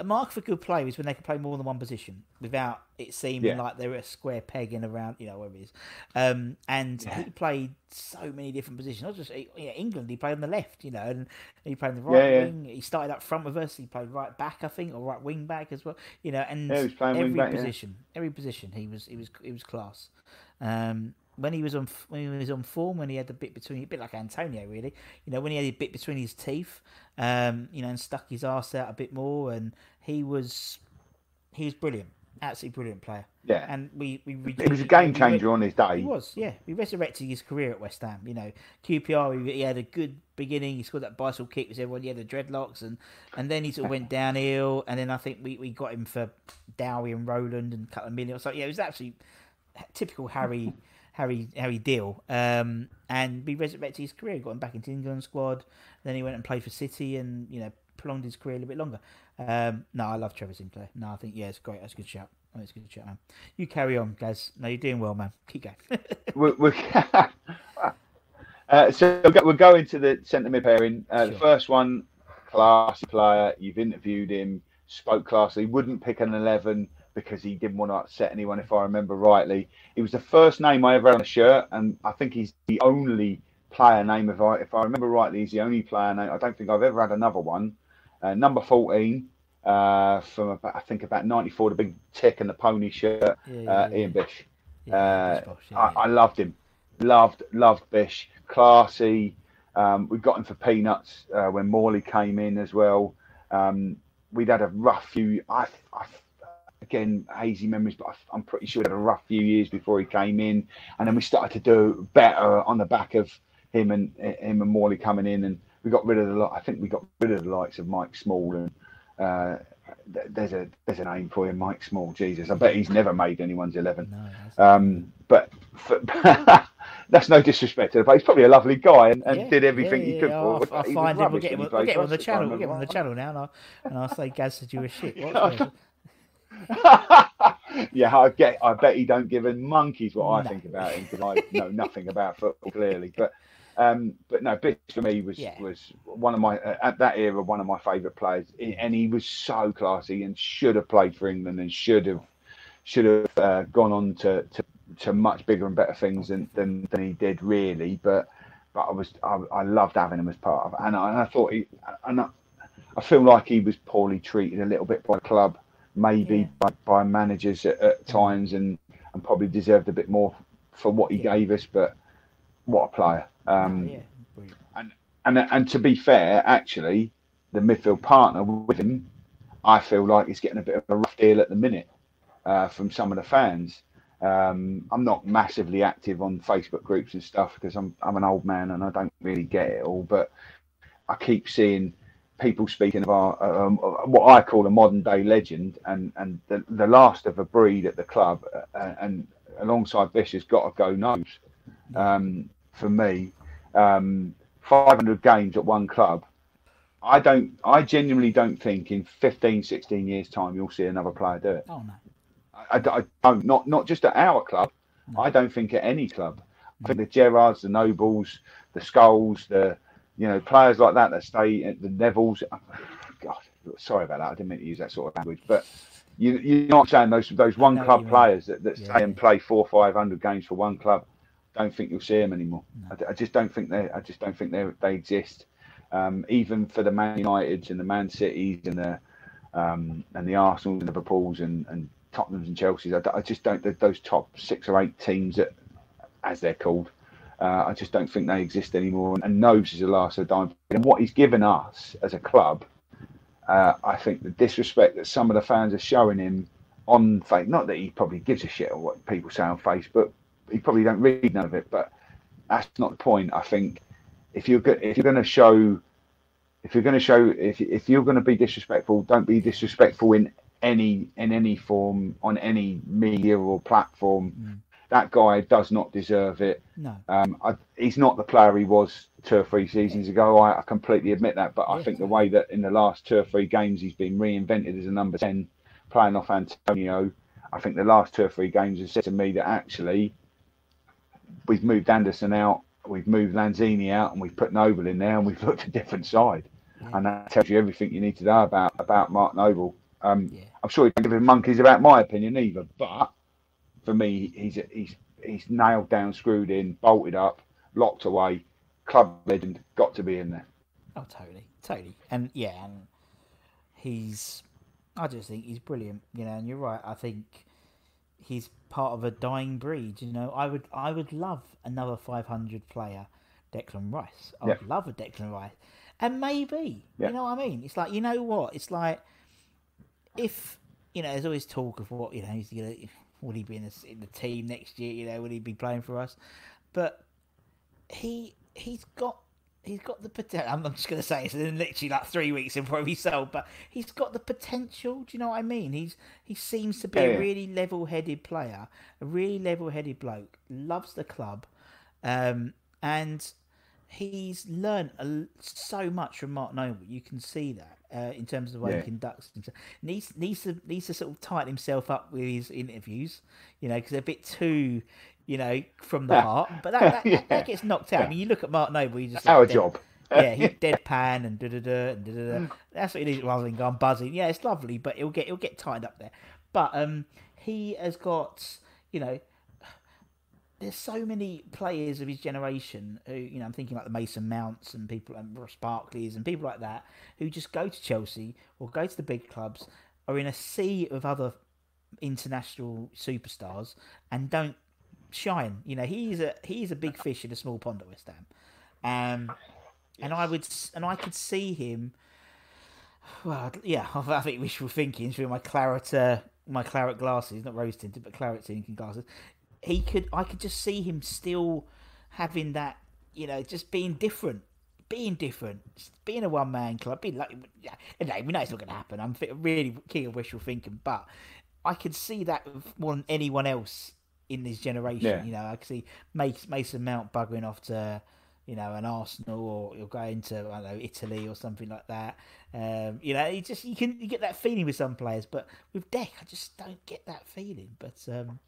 A mark for good play is when they can play more than one position without it seeming yeah. like they're a square peg in a round, you know, whatever it is. Um, and yeah. he played so many different positions. Not just you know, England, he played on the left, you know, and he played on the right yeah, yeah. wing. He started up front with us. He played right back, I think, or right wing back as well, you know. And yeah, every back, position, yeah. every position, he was, he was, he was class. Um, when he was on, when he was on form, when he had the bit between, a bit like Antonio, really, you know, when he had a bit between his teeth, um, you know, and stuck his arse out a bit more, and he was, he was brilliant, absolutely brilliant player. Yeah, and we, we, we it was a game changer on his day. He was, yeah, we resurrected his career at West Ham. You know, Q P R, he, he had a good beginning. He scored that bicycle kick with everyone. He had the dreadlocks, and and then he sort of went downhill. And then I think we, we got him for Dowie and Roland and a couple of million or so. Yeah, it was absolutely typical Harry. Harry Harry Deal, um, and we resurrected his career. Got him back into the England squad. Then he went and played for City, and you know prolonged his career a little bit longer. Um, no, I love Trevor Sinclair. No, I think yeah, it's great. That's a good shout. Oh, it's a good shout, man. You carry on, Gaz. No, you're doing well, man. Keep going. we're, we're... uh, so we're going to the centre mid pairing. Uh, sure. The first one, classy player. You've interviewed him. Spoke classy. Wouldn't pick an eleven. Because he didn't want to upset anyone, if I remember rightly. He was the first name I ever had on a shirt, and I think he's the only player name, if I, if I remember rightly, he's the only player name. I don't think I've ever had another one. Uh, number fourteen, uh, from about, I think about ninety-four, the big tick and the pony shirt, yeah, yeah, uh, yeah. Ian Bish. Yeah, uh, Bish, yeah, I, yeah. I loved him. Loved, loved Bish. Classy. Um, we got him for peanuts uh, when Morley came in as well. Um, we'd had a rough few... I, I Again, hazy memories, but I'm pretty sure he had a rough few years before he came in, and then we started to do better on the back of him and him and Morley coming in, and we got rid of the. I think we got rid of the likes of Mike Small, and uh, there's a there's a name for him, Mike Small. Jesus, I bet he's never made anyone's eleven. No, um, but for, that's no disrespect to the place. He's probably a lovely guy and, and yeah, did everything yeah, he could yeah, for it. I'll, I'll find him. We'll get him, we'll get him on the channel. We'll get him on the channel now, and I'll, and I'll say, Gaz said you were shit. What? yeah, I get. I bet he don't give a monkey's what no. I think about him, because I know nothing about football clearly. But, um, but no, Bish for me was yeah. was one of my uh, at that era one of my favourite players, and he was so classy and should have played for England and should have should have uh, gone on to, to to much bigger and better things than than, than he did really. But but I was I, I loved having him as part of, it. and I, and I thought he and I, I feel like he was poorly treated a little bit by the club. Maybe yeah. by, by managers at, at times, and, and probably deserved a bit more for what he yeah. gave us. But what a player! Um, yeah. And and and to be fair, actually, the midfield partner with him, I feel like he's getting a bit of a rough deal at the minute uh, from some of the fans. Um, I'm not massively active on Facebook groups and stuff because I'm I'm an old man and I don't really get it all. But I keep seeing people speaking of our um, what I call a modern day legend and and the, the last of a breed at the club, uh, and alongside this has got to go Nose. Um, for me, um, five hundred games at one club. I don't. I genuinely don't think in fifteen, sixteen years' time you'll see another player do it. Oh no. I, I, I don't. Not not just at our club. No. I don't think at any club. I think the Gerrards, the Nobles, the Skulls, the you know players like that that stay at the Nevilles. God, sorry about that. I didn't mean to use that sort of language, but you you're not saying those those one no, club players that, that yeah. stay and play four five hundred games for one club. I don't think you'll see them anymore. No. I, I just don't think they. I just don't think they they exist. Um, even for the Man Uniteds and the Man Cities and the um, and the Arsenals and the Liverpools and, and Tottenhams and Chelseas, I, I just don't those top six or eight teams that, as they're called, uh, I just don't think they exist anymore. And, and Noves is the last of the dime. And what he's given us as a club, uh, I think the disrespect that some of the fans are showing him on Facebook. Not that he probably gives a shit on what people say on Facebook. He probably don't read none of it, but that's not the point. I think. If you're go- if you're going to show, if you're going to show, if if you're going to be disrespectful, don't be disrespectful in any in any form on any media or platform. Mm. That guy does not deserve it. No, um, I, he's not the player he was two or three seasons ago. I, I completely admit that, but I yeah. think the way that in the last two or three games he's been reinvented as a number ten, playing off Antonio, I think the last two or three games has said to me that actually we've moved Anderson out. We've moved Lanzini out and we've put Noble in there and we've looked a different side. Yeah. And that tells you everything you need to know about, about Mark Noble. Um, yeah. I'm sure you don't give him monkeys about my opinion either, but for me, he's he's he's nailed down, screwed in, bolted up, locked away, club legend, got to be in there. Oh, totally, totally. And yeah, and he's, I just think he's brilliant, you know, and you're right, I think he's part of a dying breed, you know. I would, I would love another five hundred player, Declan Rice. I would yeah. love a Declan Rice, and maybe yeah. you know what I mean. It's like you know what? It's like if you know, there's always talk of what you know. He's gonna, would he be in the, in the team next year? You know, would he be playing for us? But he, he's got, he's got the potential. I'm just gonna say it's in literally like three weeks and probably sold, but he's got the potential. Do you know what I mean? He's he seems to be yeah, a really yeah. level-headed player, a really level-headed bloke. Loves the club, um, and he's learned a, so much from Mark Noble. You can see that uh, in terms of the way yeah. he conducts himself. Needs needs to needs to sort of tighten himself up with his interviews, you know, because they're a bit too. You know, from the heart, but that that, yeah. that gets knocked out. Yeah. I mean, you look at Mark Noble, you just like, our dead, job. yeah, he's deadpan and da da da and da da. That's what he needs rather than going buzzing. Yeah, it's lovely, but it'll get it'll get tied up there. But um, he has got you know, there's so many players of his generation who you know I'm thinking like the Mason Mounts and people and Ross Barkleys and people like that who just go to Chelsea or go to the big clubs, are in a sea of other international superstars and don't. Shine, you know he's a he's a big fish in a small pond at West Ham, um, and I would and I could see him. Well, yeah, I think wishful thinking through my claret uh, my claret glasses, not rose tinted, but claret tinted glasses. He could, I could just see him still having that, you know, just being different, being different, just being a one man club. Being like, yeah, we know it's not going to happen. I'm really king of wishful thinking, but I could see that more than anyone else. In this generation, yeah. you know, I could see Mason Mount buggering off to, you know, an Arsenal or you're going to, I don't know, Italy or something like that. Um, you know, you just you can you get that feeling with some players, but with Dec, I just don't get that feeling. But um,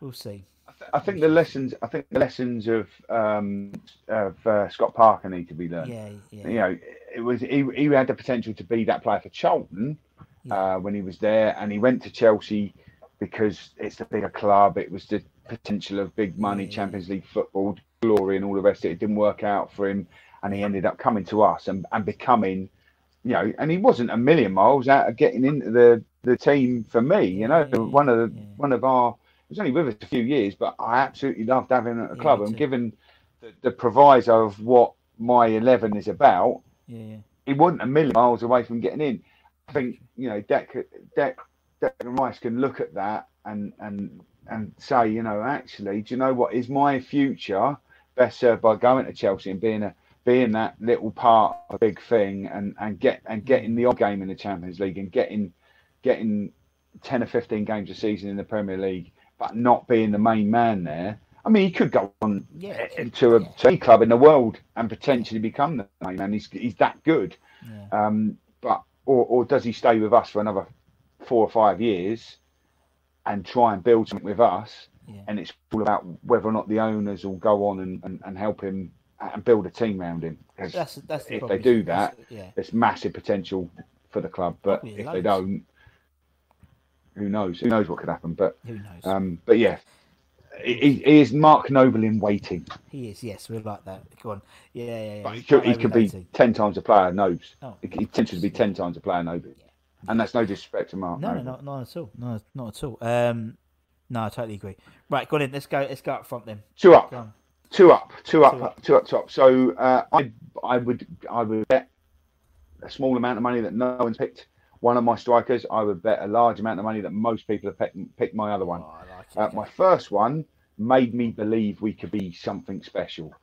we'll see. I, th- I think the lessons, I think the lessons of um, of uh, Scott Parker need to be learned. Yeah, yeah. You know, it was he, he had the potential to be that player for Charlton yeah. uh, when he was there, and he went to Chelsea. Because it's the bigger club, it was the potential of big money, yeah. Champions League football, glory and all the rest of it. It didn't work out for him and he ended up coming to us and, and becoming, you know, and he wasn't a million miles out of getting into the, the team for me, you know. Yeah. One of the, yeah. one of our, he was only with us a few years, but I absolutely loved having him at the yeah, club and given the, the proviso of what my eleven is about, yeah. he wasn't a million miles away from getting in. I think, you know, Dec, Dec, Declan Rice can look at that and and and say, you know, actually, do you know what is my future best served by going to Chelsea and being a being that little part of a big thing, and and get and getting the odd game in the Champions League, and getting getting ten or fifteen games a season in the Premier League, but not being the main man there. I mean, he could go on yeah, to a yeah. club in the world and potentially become the main man. He's he's that good. Yeah. Um, but or or does he stay with us for another four or five years and try and build something with us? Yeah. And it's all about whether or not the owners will go on and, and, and help him and build a team around him. That's, that's the if problem. They do that, that's, yeah. there's massive potential for the club. But if loads. they don't, who knows? Who knows what could happen? But who knows? Um, but yeah, he, he is Mark Noble in waiting. He is. Yes, we like that. Go on. Yeah, yeah. yeah. But he could, he could be eighteen. ten times a player. Nobes. Oh, he tends to be ten times a player. Nobes. Yeah. And that's no disrespect to Mark. No, Noble. no, not, not at all. No, not at all. Um, No, I totally agree. Right, go on in. Let's go. Let's go up front then. Two up, two up, two up, two up, two up top. So uh, I, I would, I would bet a small amount of money that no one's picked one of my strikers. I would bet a large amount of money that most people have picked, picked my other one. Oh, I like it. Uh, my first one made me believe we could be something special.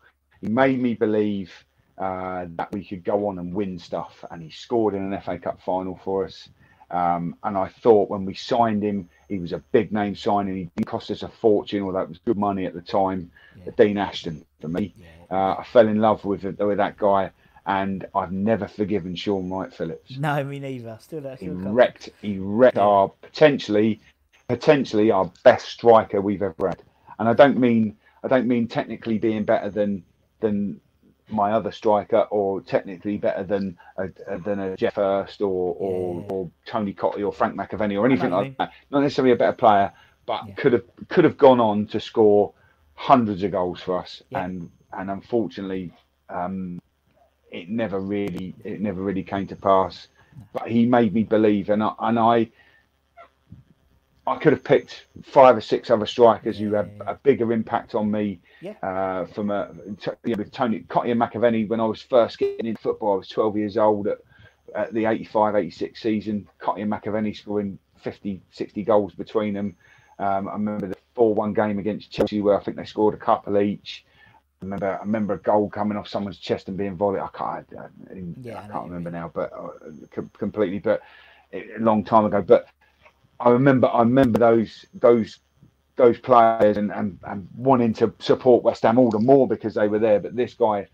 He made me believe uh, that we could go on and win stuff, and he scored in an F A Cup final for us. Um, and I thought when we signed him, he was a big name signing. He didn't cost us a fortune, although it was good money at the time. Yeah. Dean Ashton for me. Yeah. Uh, I fell in love with with that guy, and I've never forgiven Sean Wright Phillips. No, me neither. Still, that he wrecked. He wrecked yeah. our potentially, potentially our best striker we've ever had. And I don't mean I don't mean technically being better than than my other striker, or technically better than a, a, than a Geoff Hurst or or, yeah. or Tony Cottee or Frank McAvennie or anything like mean. that. Not necessarily a better player, but yeah. could have could have gone on to score hundreds of goals for us. Yeah. And and unfortunately, um, it never really it never really came to pass. But he made me believe, and I, and I I could have picked five or six other strikers yeah. who had a bigger impact on me. Yeah. Uh, from a, you know, with Tony Cottee and McAvennie, when I was first getting into football, I was twelve years old at, at the eighty-five eighty-six season. Cottee and McAvennie scoring fifty, sixty goals between them. Um, I remember the four one game against Chelsea where I think they scored a couple each. I remember, I remember a goal coming off someone's chest and being volleyed. I can't, I, yeah, I can't I remember now, but uh, completely, but a long time ago. But I remember, I remember those those those players and, and, and wanting to support West Ham all the more because they were there. But this guy,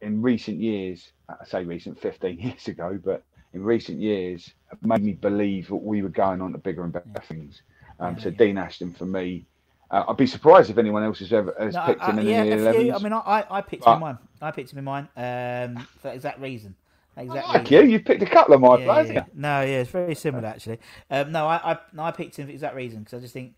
in recent years, I say recent, fifteen years ago, but in recent years, made me believe that we were going on to bigger and better things. Um, yeah, so yeah. Dean Ashton for me, uh, I'd be surprised if anyone else has ever has no, picked I, him in yeah, the eleven. I mean, I, I picked but, him in mine. I picked him in mine um, for that exact reason. Exactly. I like you. You picked a couple of my yeah, players. Yeah. No, yeah, it's very similar actually. Um, no, I, I, no, I picked him for that reason because I just think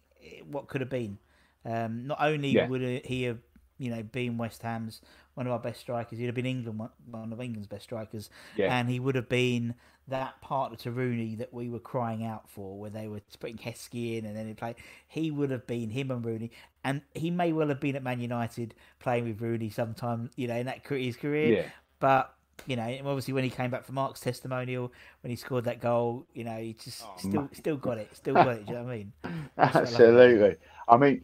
what could have been. Um, not only yeah. would he have, you know, been West Ham's one of our best strikers, he'd have been England one of England's best strikers, yeah. and he would have been that partner to Rooney that we were crying out for, where they were putting Heskey in and then he played. He would have been him and Rooney, and he may well have been at Man United playing with Rooney sometime, you know, in that his career, yeah. but. You know, obviously when he came back for Mark's testimonial, when he scored that goal, you know, he just oh, still man. still got it, still got it. Do you know what I mean? That's Absolutely. I, like I mean,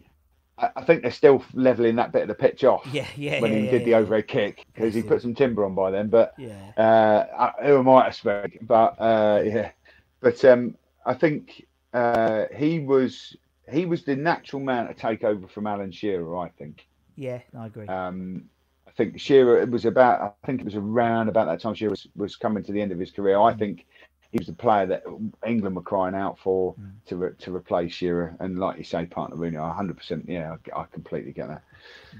I think they're still levelling that bit of the pitch off. Yeah, yeah. When yeah, he yeah, did yeah, the yeah. overhead kick because he put some timber on by then. But yeah, uh, I, who am I to speak? But uh, yeah, but um, I think uh, he was he was the natural man to take over from Alan Shearer. I think. Yeah, I agree. Um. I think Shearer, it was about, I think it was around about that time Shearer was, was coming to the end of his career. I mm. think he was the player that England were crying out for mm. to re, to replace Shearer. And like you say, partner Rooney, one hundred percent, yeah, I, I completely get that.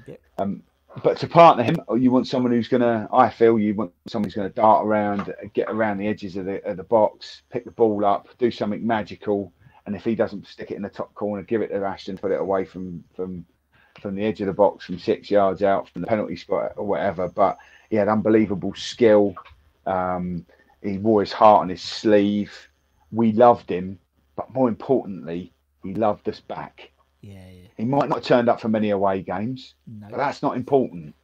Yep. Um, but to partner him, you want someone who's going to, I feel you want someone who's going to dart around, get around the edges of the, of the box, pick the ball up, do something magical. And if he doesn't stick it in the top corner, give it to Ashton, put it away from from... from the edge of the box, from six yards out, from the penalty spot or whatever. But he had unbelievable skill. Um, he wore his heart on his sleeve. We loved him, but more importantly, he loved us back. Yeah, yeah. He might not have turned up for many away games, no. but that's not important.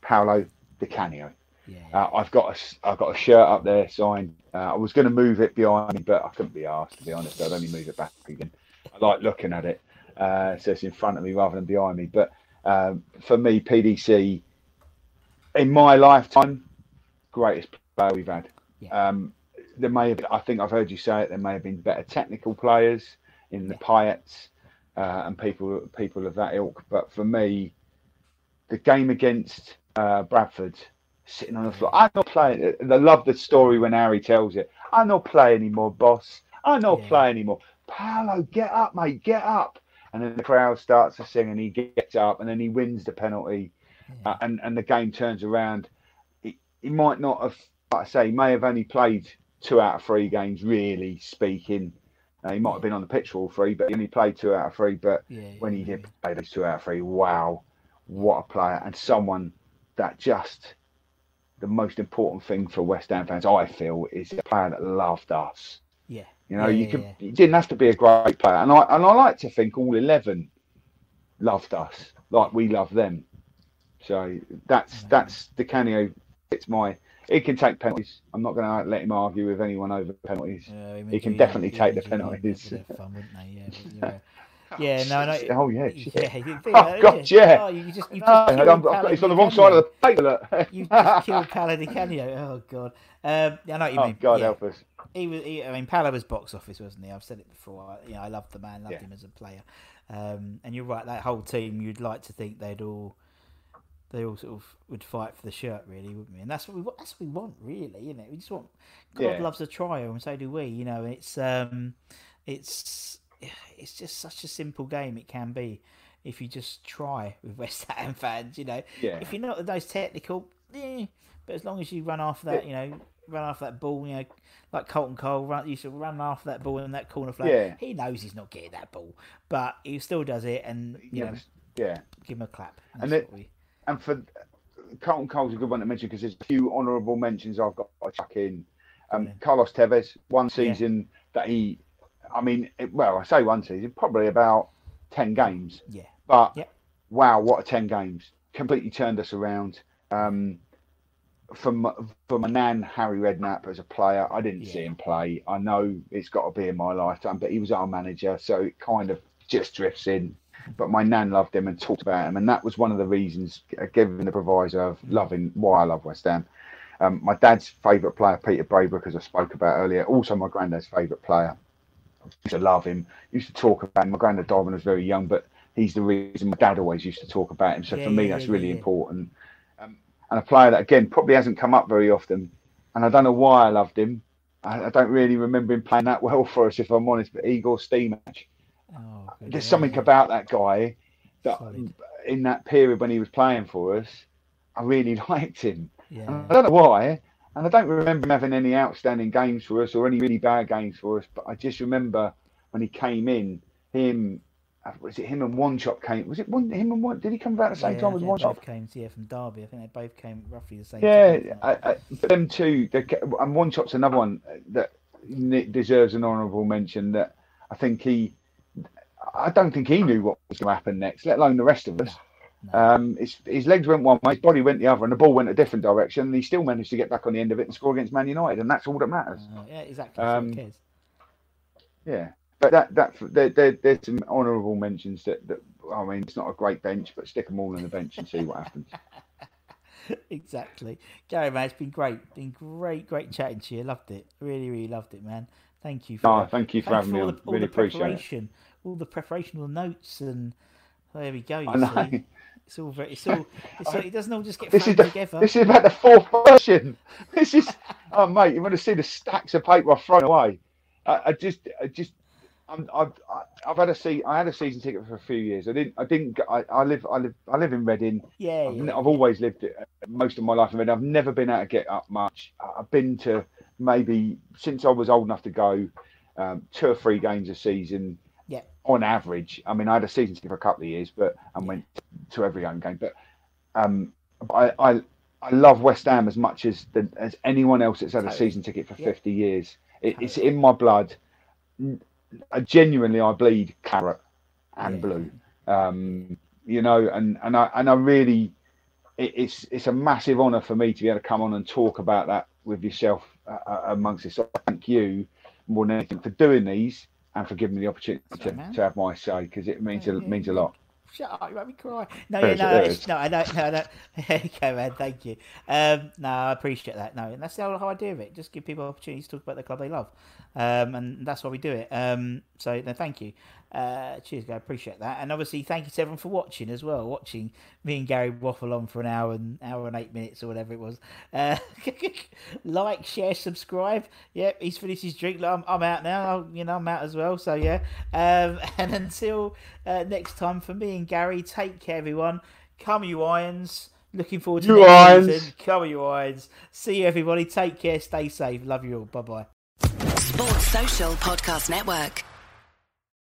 Paolo Di Canio. Yeah, yeah. Uh, I've got a, I've got a shirt up there signed. Uh, I was going to move it behind me, but I couldn't be asked, to be honest. I'd only move it back again. I like looking at it. Uh, so it's in front of me rather than behind me. But uh, for me, P D C in my lifetime, greatest player we've had. Yeah. Um, there may have been, I think I've heard you say it, there may have been better technical players in the yeah. Payets uh, and people people of that ilk. But for me, the game against uh, Bradford, sitting on the floor, I'm not playing. I love the story when Harry tells it. I'm not playing anymore, boss. I'm not yeah. playing anymore. Paolo, get up, mate, get up. And then the crowd starts to sing and he gets up and then he wins the penalty yeah. uh, and, and the game turns around. He, he might not have, like I say, he may have only played two out of three games, really speaking. Uh, he might have been on the pitch for all three, but he only played two out of three. But yeah, when he yeah, did yeah. play those two out of three, wow, what a player. And someone that just, the most important thing for West Ham fans, I feel, is a player that loved us. Yeah. You know, yeah, you could. Yeah, yeah. You didn't have to be a great player, and I and I like to think all eleven loved us like we love them. So that's yeah. that's Di Canio. It's my. He can take penalties. I'm not going to let him argue with anyone over penalties. Yeah, he can definitely that, take the penalties. Fun, wouldn't they? Yeah, yeah. yeah no, no. Oh yeah. Yeah. You oh that, God, yeah. yeah. Oh, you just, you no, just I'm, I'm, it's on the wrong side of the paper. You just killed Paolo Di Canio. Oh God. Um, I know what you oh mean. God yeah. help us. He was. He, I mean, Paolo was box office, wasn't he? I've said it before. I, you know, I loved the man, loved yeah. him as a player. Um, and you're right. That whole team, you'd like to think they'd all, they all sort of would fight for the shirt, really, wouldn't we? And that's what we that's what we want, really, isn't it? We just want. God yeah. loves a trial, and so do we. You know, it's um, it's it's just such a simple game. It can be if you just try with West Ham fans. You know, yeah. if you're not those technical, eh, but as long as you run after that, yeah. you know. Run off that ball, you know, like Colton Cole run, used to run off that ball in that corner flag. Yeah. He knows he's not getting that ball, but he still does it, and you yeah, know, yeah, give him a clap. And, and, it, we... and for Colton Cole's a good one to mention because there's a few honourable mentions I've got to chuck in. Um, yeah. Carlos Tevez, one season yeah. that he, I mean, it, well, I say one season, probably about ten games. Yeah. But yeah. wow, what a ten games! Completely turned us around. Um, From from my nan, Harry Redknapp as a player, I didn't yeah. see him play. I know it's got to be in my lifetime, but he was our manager, so it kind of just drifts in. But my nan loved him and talked about him, and that was one of the reasons, given the proviso of loving why I love West Ham. Um, my dad's favourite player, Peter Brabrook, as I spoke about earlier, also my granddad's favourite player. I used to love him. I used to talk about him. My granddad died when I was very young, but he's the reason my dad always used to talk about him. So yeah, for me, yeah, that's yeah, really yeah. important. And a player that, again, probably hasn't come up very often. And I don't know why I loved him. I, I don't really remember him playing that well for us, if I'm honest, but Igor Stimac. Oh, there's yeah. something about that guy that Solid. in that period when he was playing for us, I really liked him. Yeah. And I don't know why. And I don't remember him having any outstanding games for us or any really bad games for us. But I just remember when he came in, him... Was it him and One Chop came? Was it one, him and One? Did he come about the same yeah, time as One Chop? Came, yeah, from Derby. I think they both came roughly the same. Yeah, time. I, I, them two. And One Chop's another one that deserves an honourable mention. That I think he, I don't think he knew what was going to happen next, let alone the rest of us. No, no. Um, his, his legs went one way, his body went the other, and the ball went a different direction. And he still managed to get back on the end of it and score against Man United, and that's all that matters. Uh, yeah, exactly. Um, so yeah. But that that there, there, there's some honourable mentions that, that I mean it's not a great bench, but stick them all on the bench and see what happens. Exactly, Gary, man, it's been great, been great, great chatting to you. Loved it, really, really loved it, man. Thank you. For, oh, thank you for having me. On. Really appreciate it. All the preparational notes and oh, there we go. You I know. See. It's all very. It's all. It's all it doesn't all just get this is the, together. This is about the fourth version. This is. Oh, mate, you want to see the stacks of paper I've thrown away? I, I just, I just. I'm, I've I've had a se- I had a season ticket for a few years. I didn't I didn't I, I live I live I live in Reading. Yeah, I've, yeah. I've always lived it, most of my life in Reading. I've never been out to get up much. I've been to maybe since I was old enough to go, um, two or three games a season. Yeah. On average, I mean I had a season ticket for a couple of years, but and yeah. went to every home game. But um, I I I love West Ham as much as the, as anyone else that's had a season ticket for yeah. fifty years. It, it's in my blood. I genuinely, I bleed claret and yeah. blue, um, you know, and, and I and I really, it, it's it's a massive honour for me to be able to come on and talk about that with yourself uh, amongst us. So thank you more than anything for doing these and for giving me the opportunity to, to have my say because it means yeah, a, yeah. means a lot. Shut up! You make me cry. No, yeah, no, it's, no, I don't, no, I don't. Okay, man, thank you. Um, no, I appreciate that. No, and that's the whole idea of it. Just give people opportunities to talk about the club they love, um, and that's why we do it. Um, so, no, thank you. Uh, cheers, guys. Appreciate that, and obviously, thank you to everyone for watching as well. Watching me and Gary waffle on for an hour and hour and eight minutes or whatever it was. Uh, like, share, subscribe. Yep, he's finished his drink. I'm, I'm out now. I'll, you know, I'm out as well. So yeah, um, and until uh, next time, for me and Gary, take care, everyone. Come, you Irons. Looking forward to you, Irons. Come, you Irons. See you, everybody. Take care. Stay safe. Love you all. Bye bye. Sports Social Podcast Network.